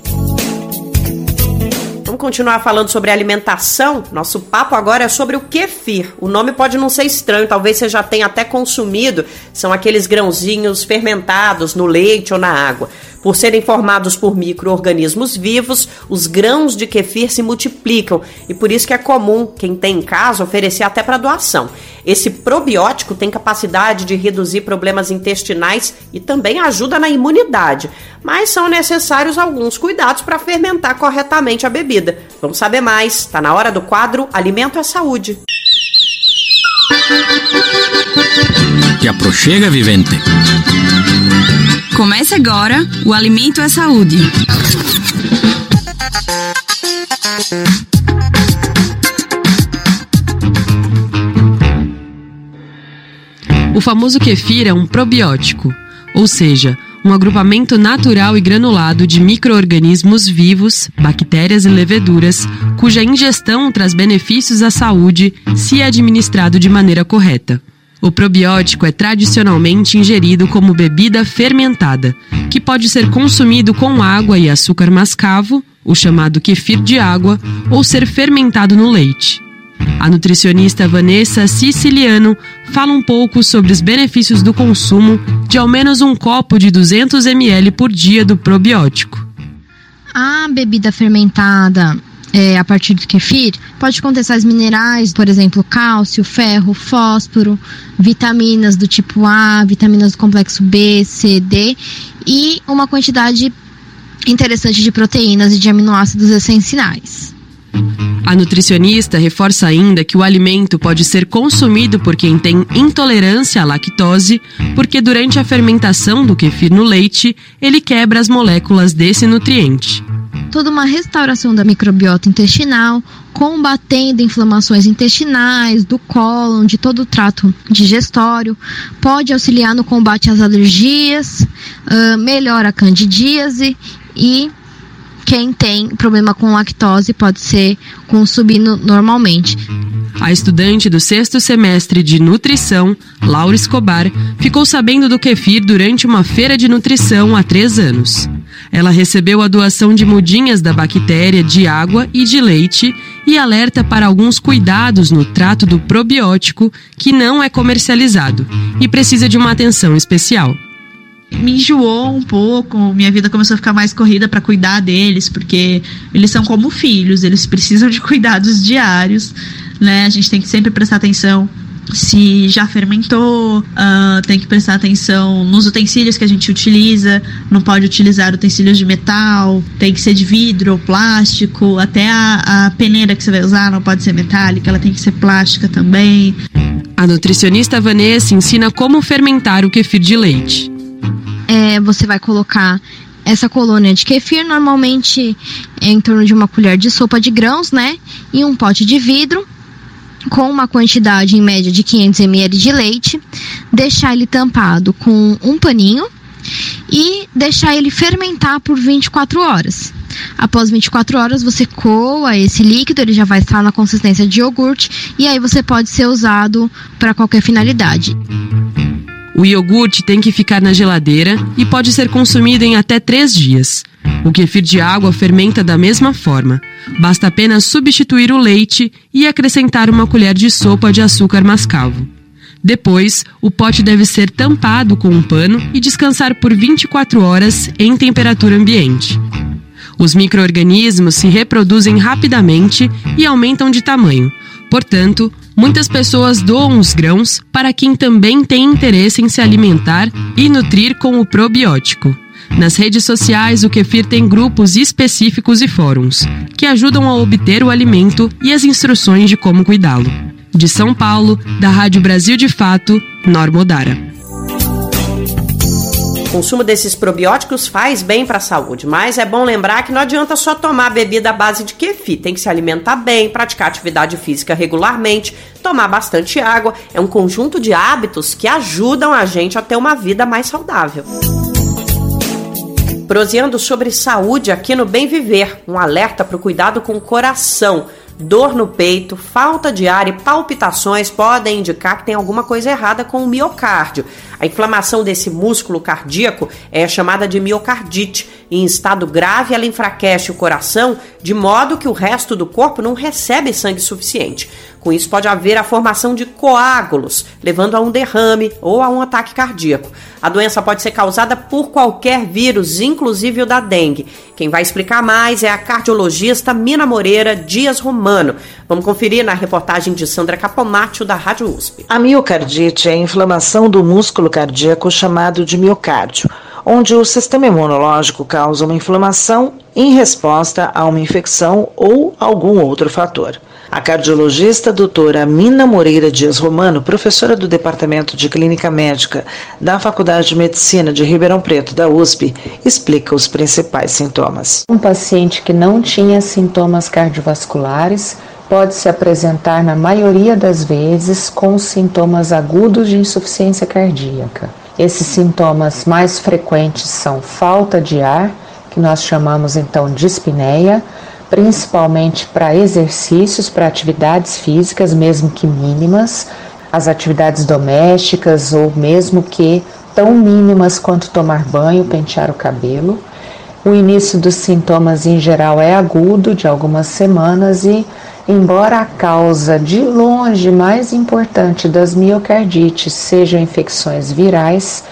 Vamos continuar falando sobre alimentação. Nosso papo agora é sobre o kefir. O nome pode não ser estranho, talvez você já tenha até consumido. São aqueles grãozinhos fermentados no leite ou na água. Por serem formados por micro-organismos vivos, os grãos de kefir se multiplicam e por isso que é comum quem tem em casa oferecer até para doação. Esse probiótico tem capacidade de reduzir problemas intestinais e também ajuda na imunidade, mas são necessários alguns cuidados para fermentar corretamente a bebida. Vamos saber mais, está na hora do quadro Alimento é Saúde. Te aproxega, vivente. Começa agora o Alimento é Saúde. O famoso kefir é um probiótico, ou seja, um agrupamento natural e granulado de micro-organismos vivos, bactérias e leveduras, cuja ingestão traz benefícios à saúde se é administrado de maneira correta. O probiótico é tradicionalmente ingerido como bebida fermentada, que pode ser consumido com água e açúcar mascavo, o chamado kefir de água, ou ser fermentado no leite. A nutricionista Vanessa Siciliano fala um pouco sobre os benefícios do consumo de ao menos um copo de 200 ml por dia do probiótico. A bebida fermentada a partir do kefir pode conter sais minerais, por exemplo, cálcio, ferro, fósforo, vitaminas do tipo A, vitaminas do complexo B, C, D e uma quantidade interessante de proteínas e de aminoácidos essenciais. A nutricionista reforça ainda que o alimento pode ser consumido por quem tem intolerância à lactose, porque durante a fermentação do kefir no leite, ele quebra as moléculas desse nutriente. Toda uma restauração da microbiota intestinal, combatendo inflamações intestinais, do cólon, de todo o trato digestório, pode auxiliar no combate às alergias, melhora a candidíase e quem tem problema com lactose pode ser consumido normalmente. A estudante do 6º semestre de nutrição, Laura Escobar, ficou sabendo do kefir durante uma feira de nutrição há 3 anos. Ela recebeu a doação de mudinhas da bactéria de água e de leite e alerta para alguns cuidados no trato do probiótico que não é comercializado e precisa de uma atenção especial. Me enjoou um pouco, minha vida começou a ficar mais corrida para cuidar deles, porque eles são como filhos, eles precisam de cuidados diários, né? A gente tem que sempre prestar atenção se já fermentou, tem que prestar atenção nos utensílios que a gente utiliza, não pode utilizar utensílios de metal, tem que ser de vidro ou plástico, até a peneira que você vai usar não pode ser metálica, ela tem que ser plástica também. A nutricionista Vanessa ensina como fermentar o kefir de leite. Você vai colocar essa colônia de kefir, normalmente em torno de uma colher de sopa de grãos, né? Em um pote de vidro, com uma quantidade em média de 500 ml de leite. Deixar ele tampado com um paninho e deixar ele fermentar por 24 horas. Após 24 horas, você coa esse líquido, ele já vai estar na consistência de iogurte e aí você pode ser usado para qualquer finalidade. O iogurte tem que ficar na geladeira e pode ser consumido em até 3 dias. O kefir de água fermenta da mesma forma. Basta apenas substituir o leite e acrescentar uma colher de sopa de açúcar mascavo. Depois, o pote deve ser tampado com um pano e descansar por 24 horas em temperatura ambiente. Os micro-organismos se reproduzem rapidamente e aumentam de tamanho. Portanto, muitas pessoas doam os grãos para quem também tem interesse em se alimentar e nutrir com o probiótico. Nas redes sociais, o Kefir tem grupos específicos e fóruns, que ajudam a obter o alimento e as instruções de como cuidá-lo. De São Paulo, da Rádio Brasil de Fato, Norma Odara. O consumo desses probióticos faz bem para a saúde, mas é bom lembrar que não adianta só tomar bebida à base de kefir, tem que se alimentar bem, praticar atividade física regularmente, tomar bastante água. É um conjunto de hábitos que ajudam a gente a ter uma vida mais saudável. Proseando sobre saúde aqui no Bem Viver, um alerta para o cuidado com o coração. Dor no peito, falta de ar e palpitações podem indicar que tem alguma coisa errada com o miocárdio. A inflamação desse músculo cardíaco é chamada de miocardite. Em estado grave, ela enfraquece o coração, de modo que o resto do corpo não recebe sangue suficiente. Com isso, pode haver a formação de coágulos, levando a um derrame ou a um ataque cardíaco. A doença pode ser causada por qualquer vírus, inclusive o da dengue. Quem vai explicar mais é a cardiologista Mina Moreira Dias Romano. Vamos conferir na reportagem de Sandra Capomátio, da Rádio USP. A miocardite é a inflamação do músculo cardíaco chamado de miocárdio, onde o sistema imunológico causa uma inflamação em resposta a uma infecção ou algum outro fator. A cardiologista doutora Mina Moreira Dias Romano, professora do Departamento de Clínica Médica da Faculdade de Medicina de Ribeirão Preto, da USP, explica os principais sintomas. Um paciente que não tinha sintomas cardiovasculares pode se apresentar, na maioria das vezes, com sintomas agudos de insuficiência cardíaca. Esses sintomas mais frequentes são falta de ar, que nós chamamos então de dispneia, principalmente para exercícios, para atividades físicas, mesmo que mínimas, as atividades domésticas ou mesmo que tão mínimas quanto tomar banho, pentear o cabelo. O início dos sintomas em geral é agudo, de algumas semanas, e embora a causa de longe mais importante das miocardites sejam infecções virais,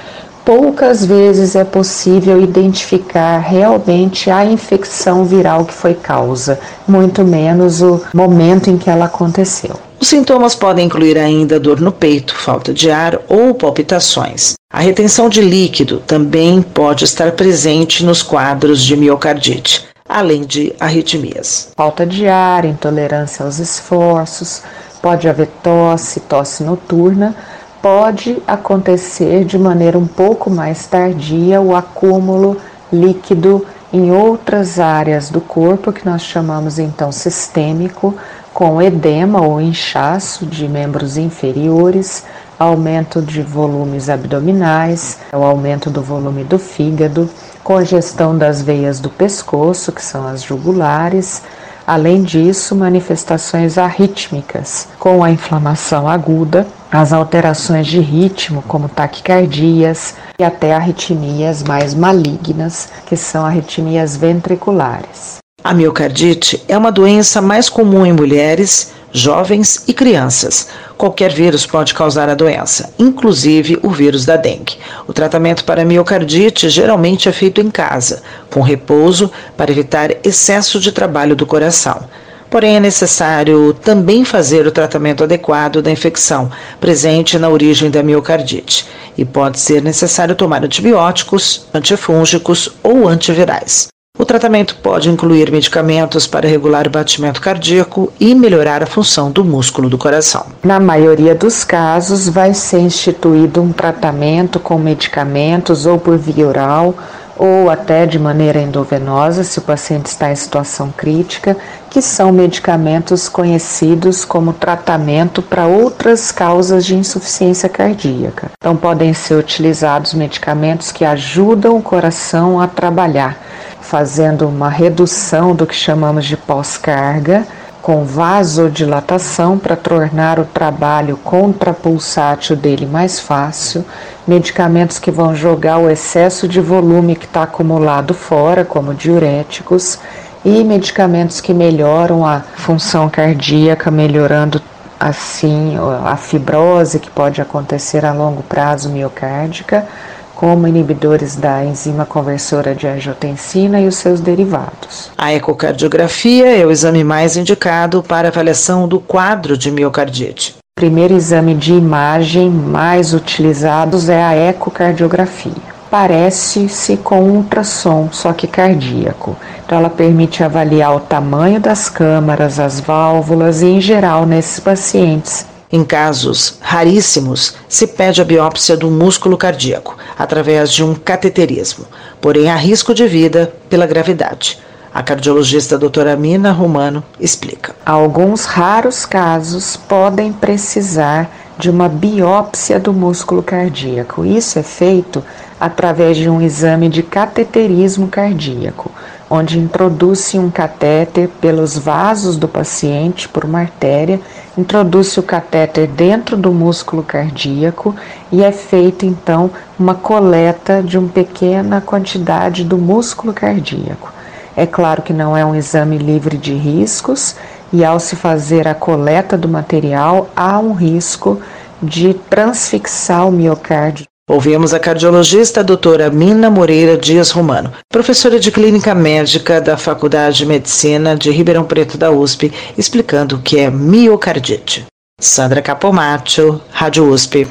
poucas vezes é possível identificar realmente a infecção viral que foi causa, muito menos o momento em que ela aconteceu. Os sintomas podem incluir ainda dor no peito, falta de ar ou palpitações. A retenção de líquido também pode estar presente nos quadros de miocardite, além de arritmias. Falta de ar, intolerância aos esforços, pode haver tosse, tosse noturna. Pode acontecer de maneira um pouco mais tardia o acúmulo líquido em outras áreas do corpo, que nós chamamos então sistêmico, com edema ou inchaço de membros inferiores, aumento de volumes abdominais, o aumento do volume do fígado, congestão das veias do pescoço, que são as jugulares. Além disso, manifestações arrítmicas, com a inflamação aguda, as alterações de ritmo, como taquicardias e até arritmias mais malignas, que são arritmias ventriculares. A miocardite é uma doença mais comum em mulheres, jovens e crianças. Qualquer vírus pode causar a doença, inclusive o vírus da dengue. O tratamento para a miocardite geralmente é feito em casa, com repouso para evitar excesso de trabalho do coração. Porém, é necessário também fazer o tratamento adequado da infecção presente na origem da miocardite e pode ser necessário tomar antibióticos, antifúngicos ou antivirais. O tratamento pode incluir medicamentos para regular o batimento cardíaco e melhorar a função do músculo do coração. Na maioria dos casos, vai ser instituído um tratamento com medicamentos ou por via oral ou até de maneira endovenosa, se o paciente está em situação crítica, que são medicamentos conhecidos como tratamento para outras causas de insuficiência cardíaca. Então, podem ser utilizados medicamentos que ajudam o coração a trabalhar, fazendo uma redução do que chamamos de pós-carga, com vasodilatação para tornar o trabalho contrapulsátil dele mais fácil, medicamentos que vão jogar o excesso de volume que está acumulado fora, como diuréticos, e medicamentos que melhoram a função cardíaca, melhorando assim a fibrose que pode acontecer a longo prazo miocárdica, como inibidores da enzima conversora de angiotensina e os seus derivados. A ecocardiografia é o exame mais indicado para avaliação do quadro de miocardite. O primeiro exame de imagem mais utilizado é a ecocardiografia. parece-se com um ultrassom, só que cardíaco. Então ela permite avaliar o tamanho das câmaras, as válvulas e, em geral, nesses pacientes. Em casos raríssimos, se pede a biópsia do músculo cardíaco, através de um cateterismo, porém há risco de vida pela gravidade. A cardiologista doutora Mina Romano explica. Alguns raros casos podem precisar de uma biópsia do músculo cardíaco. Isso é feito através de um exame de cateterismo cardíaco, onde introduz-se um catéter pelos vasos do paciente, por uma artéria, introduz-se o catéter dentro do músculo cardíaco e é feita então uma coleta de uma pequena quantidade do músculo cardíaco. É claro que não é um exame livre de riscos e ao se fazer a coleta do material, há um risco de transfixar o miocárdio. Ouvimos a cardiologista doutora Mina Moreira Dias Romano, professora de clínica médica da Faculdade de Medicina de Ribeirão Preto da USP, explicando o que é miocardite. Sandra Capomatto, Rádio USP.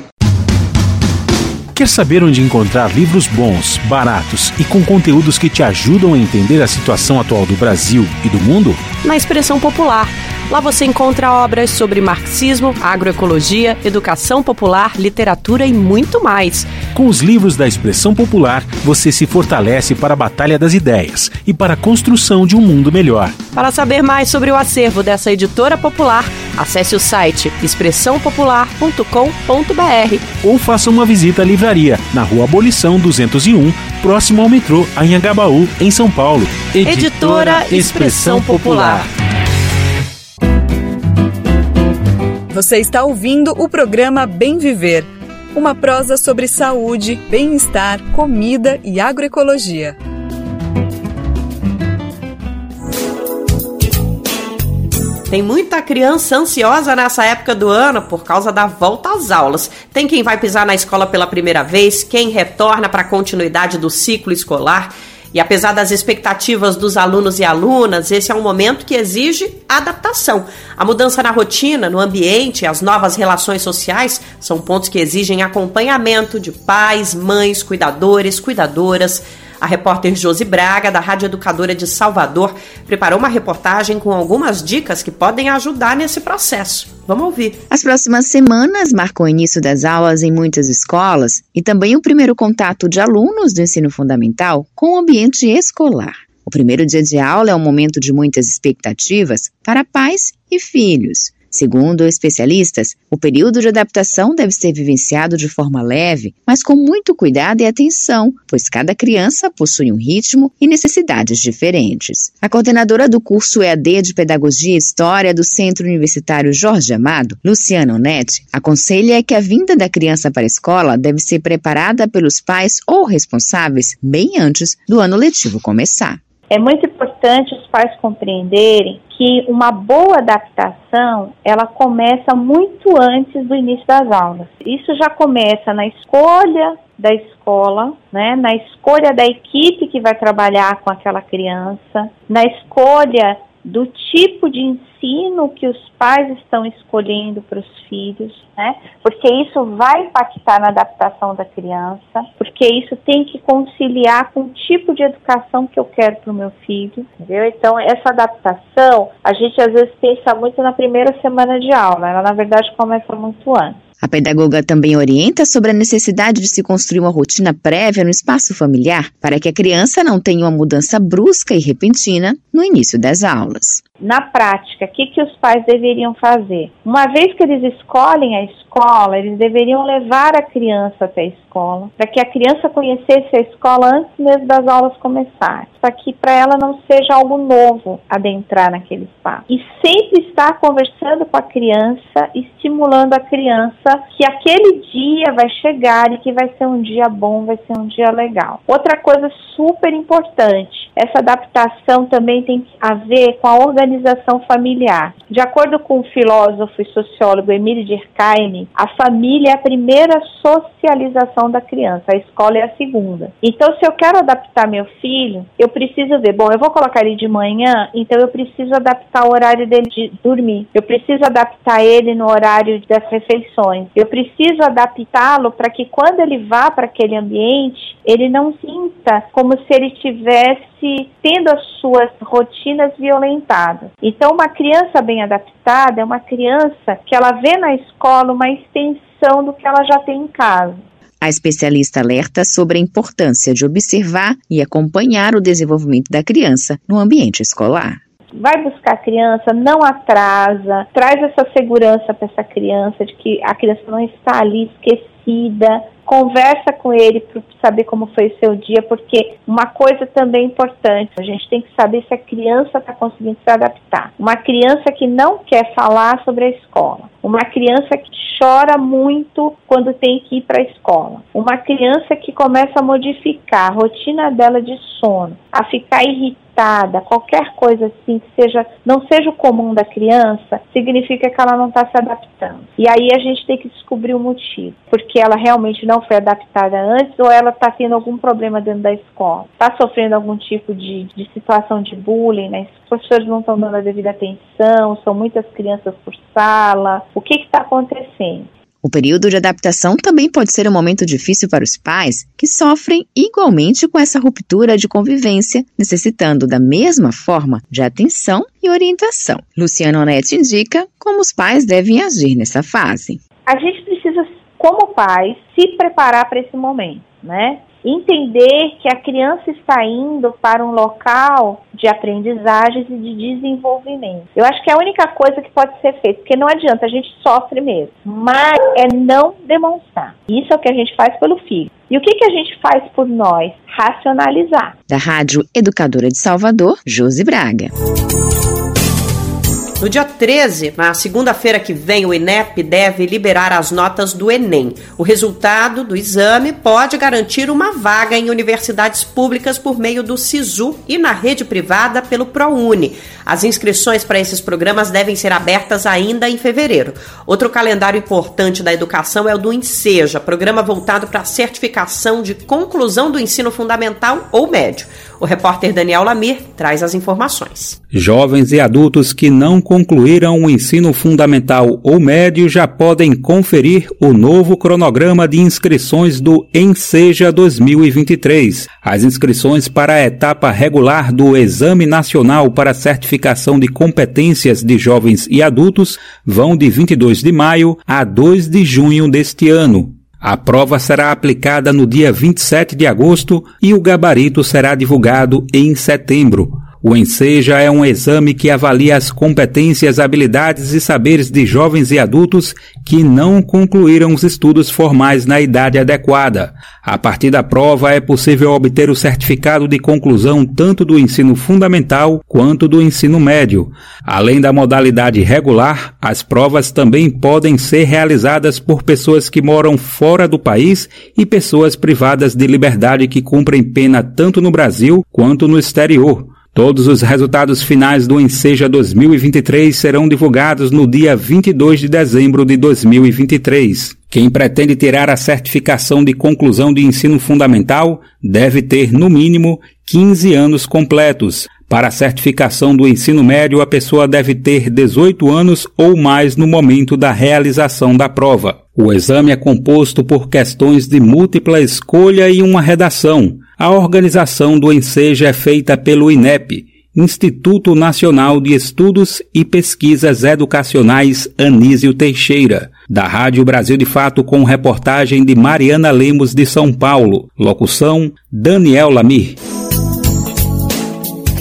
Quer saber onde encontrar livros bons, baratos e com conteúdos que te ajudam a entender a situação atual do Brasil e do mundo? Na Expressão Popular. Lá você encontra obras sobre marxismo, agroecologia, educação popular, literatura e muito mais. Com os livros da Expressão Popular, você se fortalece para a batalha das ideias e para a construção de um mundo melhor. Para saber mais sobre o acervo dessa editora popular, acesse o site expressãopopular.com.br ou faça uma visita à livraria na Rua Abolição 201, próximo ao metrô Anhangabaú, em São Paulo. Editora Expressão Popular. Você está ouvindo o programa Bem Viver, uma prosa sobre saúde, bem-estar, comida e agroecologia. Tem muita criança ansiosa nessa época do ano por causa da volta às aulas. Tem quem vai pisar na escola pela primeira vez, quem retorna para a continuidade do ciclo escolar. E apesar das expectativas dos alunos e alunas, esse é um momento que exige adaptação. A mudança na rotina, no ambiente, as novas relações sociais são pontos que exigem acompanhamento de pais, mães, cuidadores, cuidadoras. A repórter Josi Braga, da Rádio Educadora de Salvador, preparou uma reportagem com algumas dicas que podem ajudar nesse processo. Vamos ouvir. As próximas semanas marcam o início das aulas em muitas escolas e também o primeiro contato de alunos do ensino fundamental com o ambiente escolar. O primeiro dia de aula é um momento de muitas expectativas para pais e filhos. Segundo especialistas, o período de adaptação deve ser vivenciado de forma leve, mas com muito cuidado e atenção, pois cada criança possui um ritmo e necessidades diferentes. A coordenadora do curso EAD de Pedagogia e História do Centro Universitário Jorge Amado, Luciana Onetti, aconselha que a vinda da criança para a escola deve ser preparada pelos pais ou responsáveis bem antes do ano letivo começar. É muito importante os pais compreenderem que uma boa adaptação, ela começa muito antes do início das aulas. Isso já começa na escolha da escola, né? Na escolha da equipe que vai trabalhar com aquela criança, na escolha do tipo de ensino que os pais estão escolhendo para os filhos, né? Porque isso vai impactar na adaptação da criança, porque isso tem que conciliar com o tipo de educação que eu quero para o meu filho, entendeu? Então, essa adaptação, a gente às vezes pensa muito na primeira semana de aula, ela na verdade começa muito antes. A pedagoga também orienta sobre a necessidade de se construir uma rotina prévia no espaço familiar para que a criança não tenha uma mudança brusca e repentina no início das aulas. Na prática, o que os pais deveriam fazer? Uma vez que eles escolhem a escola, eles deveriam levar a criança até a escola, para que a criança conhecesse a escola antes mesmo das aulas começarem, para que para ela não seja algo novo adentrar naquele espaço. E sempre estar conversando com a criança, estimulando a criança que aquele dia vai chegar e que vai ser um dia bom, vai ser um dia legal. Outra coisa super importante, essa adaptação também tem a ver com a organização familiar. De acordo com o filósofo e sociólogo Emile Durkheim, a família é a primeira socialização da criança, a escola é a segunda. Então, se eu quero adaptar meu filho, eu preciso ver, bom, eu vou colocar ele de manhã, então eu preciso adaptar o horário dele de dormir, eu preciso adaptar ele no horário das refeições, condições. Eu preciso adaptá-lo para que quando ele vá para aquele ambiente, ele não sinta como se ele estivesse tendo as suas rotinas violentadas. Então, uma criança bem adaptada é uma criança que ela vê na escola uma extensão do que ela já tem em casa. A especialista alerta sobre a importância de observar e acompanhar o desenvolvimento da criança no ambiente escolar. Vai buscar a criança, não atrasa, traz essa segurança para essa criança, de que a criança não está ali esquecida. Conversa com ele para saber como foi o seu dia, porque uma coisa também importante, a gente tem que saber se a criança está conseguindo se adaptar. Uma criança que não quer falar sobre a escola, uma criança que chora muito quando tem que ir para a escola, uma criança que começa a modificar a rotina dela de sono, a ficar irritada, qualquer coisa assim que seja, não seja o comum da criança, significa que ela não está se adaptando. E aí a gente tem que descobrir o motivo, porque ela realmente não foi adaptada antes, ou ela está tendo algum problema dentro da escola, está sofrendo algum tipo de situação de bullying, né? Os professores não estão dando a devida atenção, são muitas crianças por sala, o que está acontecendo? O período de adaptação também pode ser um momento difícil para os pais, que sofrem igualmente com essa ruptura de convivência, necessitando da mesma forma de atenção e orientação. Luciana Onetti indica como os pais devem agir nessa fase. A gente precisa, como pais, se preparar para esse momento, né? Entender que a criança está indo para um local de aprendizagens e de desenvolvimento. Eu acho que é a única coisa que pode ser feita, porque não adianta, a gente sofre mesmo, mas é não demonstrar. Isso é o que a gente faz pelo filho. E o que a gente faz por nós? Racionalizar. Da Rádio Educadora de Salvador, Josi Braga. No dia 13, na segunda-feira que vem, o INEP deve liberar as notas do Enem. O resultado do exame pode garantir uma vaga em universidades públicas por meio do SISU e na rede privada pelo ProUni. As inscrições para esses programas devem ser abertas ainda em fevereiro. Outro calendário importante da educação é o do ENCEJA, programa voltado para a certificação de conclusão do ensino fundamental ou médio. O repórter Daniel Lamir traz as informações. Jovens e adultos que não concluíram o ensino fundamental ou médio já podem conferir o novo cronograma de inscrições do ENCEJA 2023. As inscrições para a etapa regular do Exame Nacional para Certificação de Competências de Jovens e Adultos vão de 22 de maio a 2 de junho deste ano. A prova será aplicada no dia 27 de agosto e o gabarito será divulgado em setembro. O ENCEJA é um exame que avalia as competências, habilidades e saberes de jovens e adultos que não concluíram os estudos formais na idade adequada. A partir da prova é possível obter o certificado de conclusão tanto do ensino fundamental quanto do ensino médio. Além da modalidade regular, as provas também podem ser realizadas por pessoas que moram fora do país e pessoas privadas de liberdade que cumprem pena tanto no Brasil quanto no exterior. Todos os resultados finais do ENCEJA 2023 serão divulgados no dia 22 de dezembro de 2023. Quem pretende tirar a certificação de conclusão de ensino fundamental deve ter, no mínimo, 15 anos completos. Para a certificação do ensino médio, a pessoa deve ter 18 anos ou mais no momento da realização da prova. O exame é composto por questões de múltipla escolha e uma redação. A organização do ENCEJA é feita pelo INEP, Instituto Nacional de Estudos e Pesquisas Educacionais Anísio Teixeira. Da Rádio Brasil de Fato, com reportagem de Mariana Lemos de São Paulo. Locução, Daniel Lamir.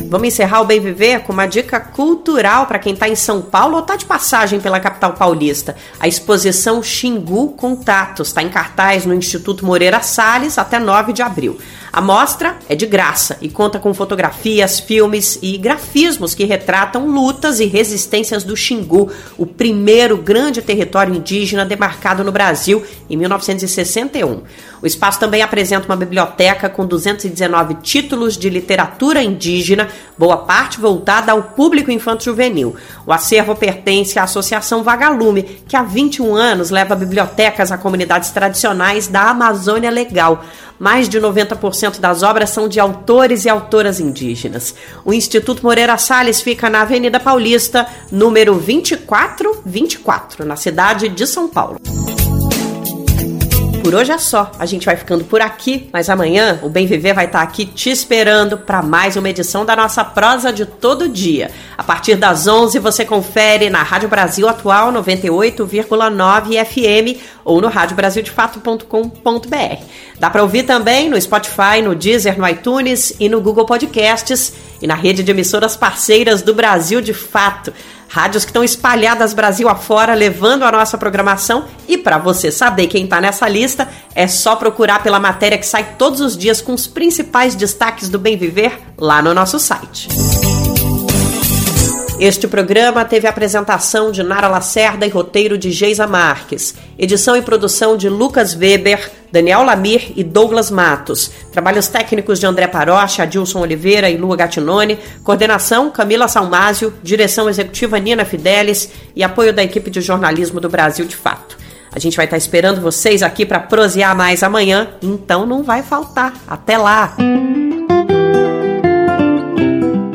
Vamos encerrar o Bem Viver com uma dica cultural para quem está em São Paulo ou está de passagem pela capital paulista. A exposição Xingu Contatos está em cartaz no Instituto Moreira Salles até 9 de abril. A mostra é de graça e conta com fotografias, filmes e grafismos que retratam lutas e resistências do Xingu, o primeiro grande território indígena demarcado no Brasil em 1961. O espaço também apresenta uma biblioteca com 219 títulos de literatura indígena, boa parte voltada ao público infanto-juvenil. O acervo pertence à Associação Vagalume, que há 21 anos leva bibliotecas a comunidades tradicionais da Amazônia Legal. Mais de 90% das obras são de autores e autoras indígenas. O Instituto Moreira Salles fica na Avenida Paulista, número 2424, na cidade de São Paulo. Por hoje é só. A gente vai ficando por aqui, mas amanhã o Bem Viver vai estar aqui te esperando para mais uma edição da nossa prosa de todo dia. A partir das 11 você confere na Rádio Brasil Atual 98,9 FM ou no radiobrasildefato.com.br. Dá para ouvir também no Spotify, no Deezer, no iTunes e no Google Podcasts e na rede de emissoras parceiras do Brasil de Fato. Rádios que estão espalhadas Brasil afora, levando a nossa programação. E para você saber quem está nessa lista, é só procurar pela matéria que sai todos os dias com os principais destaques do Bem Viver lá no nosso site. Este programa teve a apresentação de Nara Lacerda e roteiro de Geisa Marques. Edição e produção de Lucas Weber, Daniel Lamir e Douglas Matos. Trabalhos técnicos de André Parocha, Adilson Oliveira e Lua Gattinone. Coordenação, Camila Salmásio. Direção executiva, Nina Fidelis. E apoio da equipe de jornalismo do Brasil de Fato. A gente vai estar esperando vocês aqui para prosear mais amanhã, então não vai faltar. Até lá!